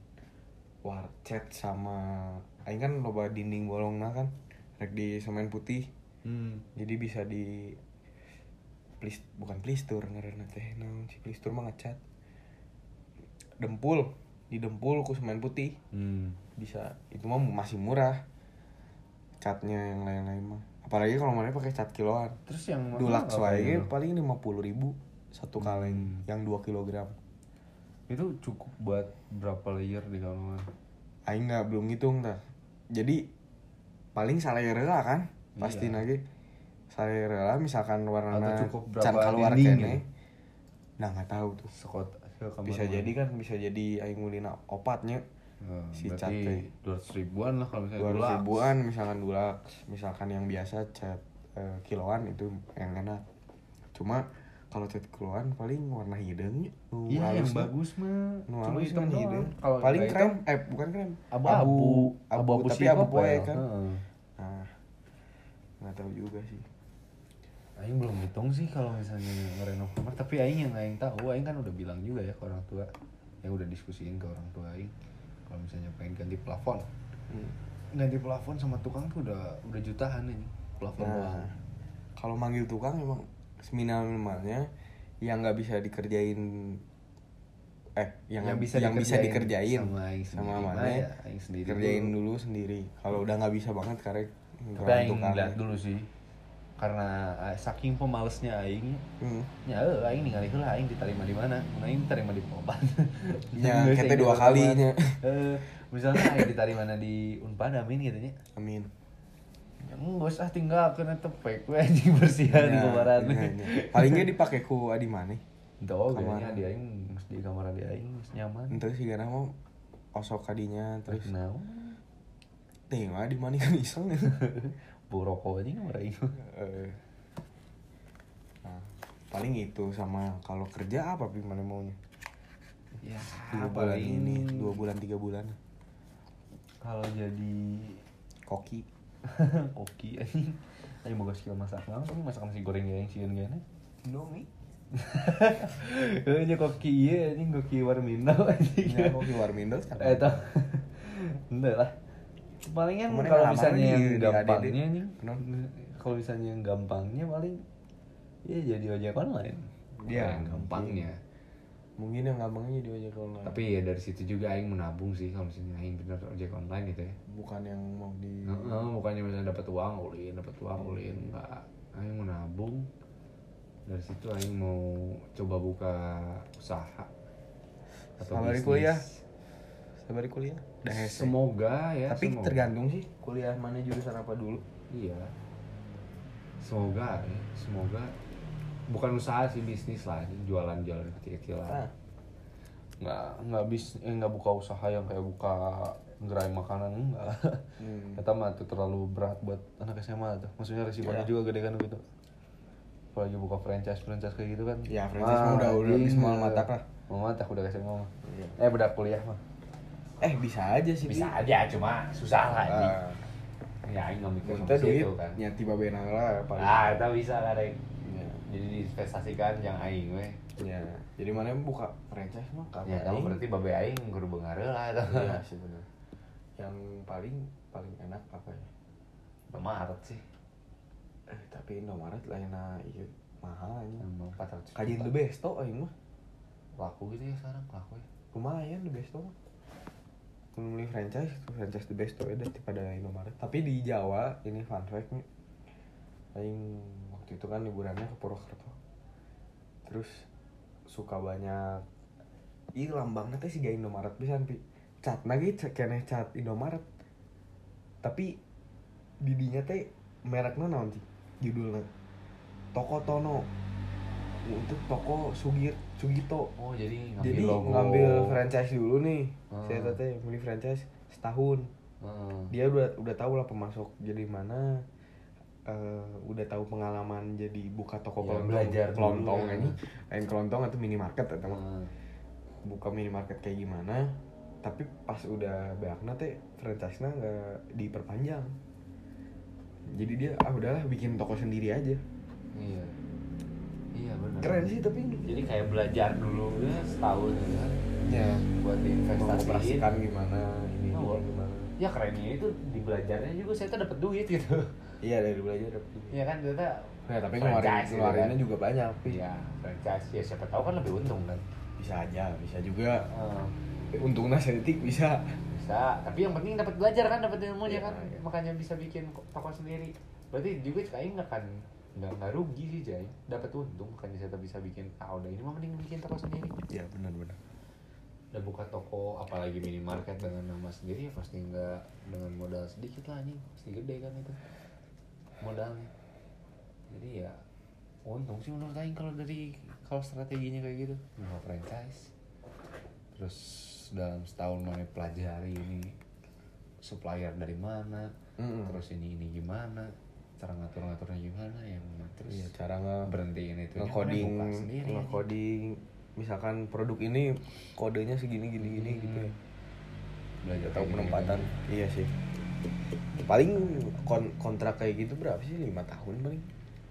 warcet sama aing kan loba dinding bolongna kan rek di semen putih. Jadi bisa di bukan plistur ngaranna teh naon si plistur mah ngecat. Dempul, didempul ku semen putih. Bisa itu mah masih murah. catnya yang lain-lain mah. Apalagi kalau mana pakai cat kiloan. Terus yang Dulak Sway paling 50.000 satu kaleng yang 2 kilogram. Itu cukup buat berapa layer di kalau mana? Aing enggak belum ngitung dah. Jadi paling salayer lah kan? Pastiin lagi. Salayer lah misalkan warnanya cat keluar kene. Nah, enggak tahu tuh. Sekot bisa mana. Jadi kan bisa jadi aing ngulina opatnya. Si cat 200.000-an lah kalau misalnya 200.000-an misalkan Dulak, misalkan yang biasa cat kiloan itu yang enak. Cuma kalau cat kiloan paling warna hidungnya iya yang bagus mah. Cuma hitam hidung. Paling krem, bukan krem. Abu-abu tapi abu poe kan. Nah. Enggak tahu juga sih. Aing belum hitung sih kalau misalnya ngerenov kamar, tapi aing yang aing tahu, aing kan udah bilang juga ya ke orang tua. Yang udah diskusiin ke orang tua aing. Kalau misalnya pengen ganti plafon, ganti plafon sama tukang tuh udah jutaan ini plafon. Nah, kalau manggil tukang emang seminimal-minimalnya yang nggak bisa dikerjain, yang bisa dikerjain sama mana ya, kerjain dulu sendiri. Kalau udah nggak bisa banget karek. Tapi aing lihat dulu sih, karena saking pemalesnya aing, ya aing ningali heula aing diterima di mana? Aing diterima di Poban. Ya, kita dua kalinya. Misalnya aing diterima di Unpad, amin katanya. Amin. Enggak usah tinggal kena tepek we anjing bersihan di kamar. Paling ge dipake ku adi maneh. Enteu geunya di aing mesti di kamar di aing mesti nyaman. Enteu sigana mah osok kadinya terus naon. Teuing adi maneh kan iseng. Bu rokok aja nggak itu. Nah, paling itu sama kalau kerja apa gimana maunya? Ya, 2 bulan 3 bulan. Kalau jadi koki, koki aja. Ayo mau skill masak langsung masak nasi goreng yang sieun gana. Indomie. Heunya koki ieu anjing koki warmindo anjing. Ya koki warmindo. Eta. Henteu lah. Paling kan kalau misalnya yang gampangnya nih, kalau misalnya yang gampangnya paling ya jadi ojek online. Iya, gampangnya. Mungkin yang gampangnya jadi ojek online. Tapi ya dari situ juga aing menabung sih kalau misalnya aing bener ojek online gitu ya. Bukan yang mau di bukannya misalnya dapat uang ulin enggak. Aing menabung. Dari situ aing mau coba buka usaha atau bisnis. Sabari kuliah. Semoga ya. Tapi semoga. Tergantung sih kuliah mana jurusan apa dulu. Iya. Semoga bukan usaha sih bisnis lah, jualan kecil-kecilan. Nah. Nggak buka usaha yang kayak buka gerai makanan enggak. Kata mah itu terlalu berat buat anak SMA tuh. Maksudnya resikonya juga gede kan gitu. Apalagi buka franchise kayak gitu kan. Iya, franchise udah di semua mata lah. Mau mata udah kasih mama. Iya. Bedak kuliah mah. Bisa aja sih. Bisa aja, cuma susah lah ini. Ya, aing enggak mikir sama itu kan. Ya tiba benanglah paling. Ah, eta bisa lah rek. Ya. Jadi diinvestasikan yang aing we. Ya. Jadi mana buka franchise mah kan. Ya, kalau berarti babe aing kudu beungareul lah eta. Iya, sih bener. Yang paling enak apa ya? Indomaret sih. Tapi Indomaret lainnya ieu mahal aja. 400. Kajian the best to aing mah. Laku gitu ya sekarang, laku ya. Lumayan the best to. Beli franchise the best tuh daripada Indomaret. Tapi di Jawa ini fun fact-nya, aing waktu itu kan liburannya ke Purwokerto, terus suka banyak lambangnya teh siga Indomaret pisan pi cat lagi keneh cat Indomaret, tapi di dinya teh merekna naon sih judulnya Toko Tono untuk Toko Sugito. Oh, jadi ngambil franchise dulu nih. Saya tadi beli franchise setahun. Dia udah tahu lah pemasok jadi mana, udah tahu pengalaman jadi buka toko kelontong ini, lain kelontong atau minimarket atau buka minimarket kayak gimana. Tapi pas udah beakna teh franchise-nya enggak diperpanjang. Jadi dia udahlah bikin toko sendiri aja. Iya. Iya benar. Keren sih tapi jadi kayak belajar dulu ya setahun ya. Ya buat diinvestasikan gimana ini. Gimana. Ya kerennya itu di belajarnya juga saya tuh dapat duit gitu. Iya dari belajar dapat duit. Iya kan ternyata. Ya tapi keluarinnya juga banyak. Iya. Franchise ya siapa tahu kan lebih untung kan. Bisa aja, bisa juga. Untungnya sedikit bisa. bisa, tapi yang penting dapat belajar kan, dapat ilmu ya, kan ya. Makanya bisa bikin toko sendiri. Berarti juga Cai nggak rugi sih Cai, dapat untung kan bisa bikin. Ah udah ini mah mending bikin toko sendiri. Iya benar-benar. Udah buka toko apalagi minimarket dengan nama sendiri pasti enggak, dengan modal sedikit lah anjing pasti gede kan itu modalnya. Jadi ya untung sih menurut Aing kalau dari strateginya kayak gitu. Nah, franchise terus dalam setahun mana pelajari ini supplier dari mana, terus ini gimana, cara ngatur-ngaturnya gimana, yang terus ya, cara berhentiin itu nge-coding misalkan produk ini kodenya segini-gini gitu ya. Belajar tahu penempatan gitu. Iya sih paling kontrak kayak gitu berapa sih, 5 tahun paling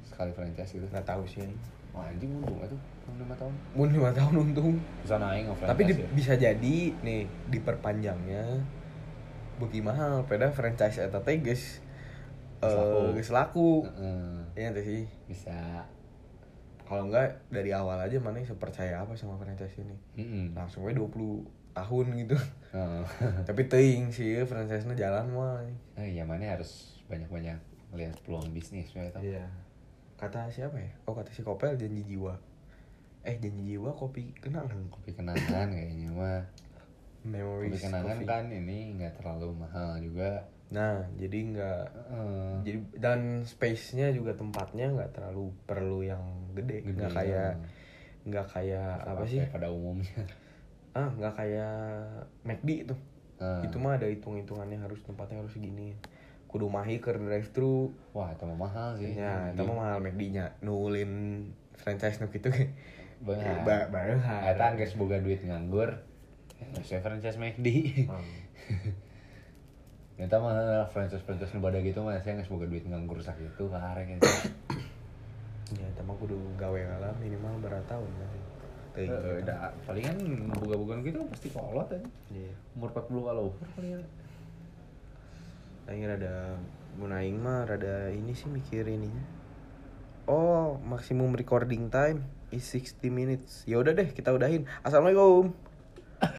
sekali franchise gitu, nggak tahu sih. Wah anjing untung itu 5 tahun, mun 5 tahun untung bisa naik franchise tapi ya. Bisa jadi nih diperpanjangnya bagi mahal pada franchise eta teh geus laku ya teh sih bisa. Kalau enggak dari awal aja mana sepercaya apa sama franchise ini. Langsung aja 20 tahun gitu. Tapi teuing sih franchise-nya jalan mah. Ya mana harus banyak-banyak lihat peluang bisnis ya tahu. Iya. Kata siapa ya? Oh kata si Kopel Janji Jiwa. Janji Jiwa Kopi Kenangan. Kopi Kenangan kayaknya mah. Memories. Kopi Kenangan coffee. Kan ini enggak terlalu mahal juga. Nah, jadi nggak, jadi dan space-nya juga tempatnya nggak terlalu perlu yang gede, nggak kayak apa sih? Pada umumnya. Nggak kayak McD itu. Itu mah ada hitung-hitungannya, harus tempatnya harus segini. Kudu mahir ke drive-thru. Wah, itu mah mahal sih. Ya, itu mah mahal McD-nya. Nulin franchise nu kitu ge. Bareng. Eta geus boga duit nganggur. Saya franchise McD. Nyata mah franchise nu badag gitu mah saya nggak semoga duit nganggur sak itu karek. Ya tapi kudu gawe ngalah minimal berapa tahun lah. Udah palingan buka-bukaan gitu pasti kolot ya. Iya. Umur 40 kalau palingan. Aing rada mun aing mah rada ini sih mikir ininya. Oh, maksimum recording time is 60 minutes. Ya udah deh kita udahin. Assalamualaikum.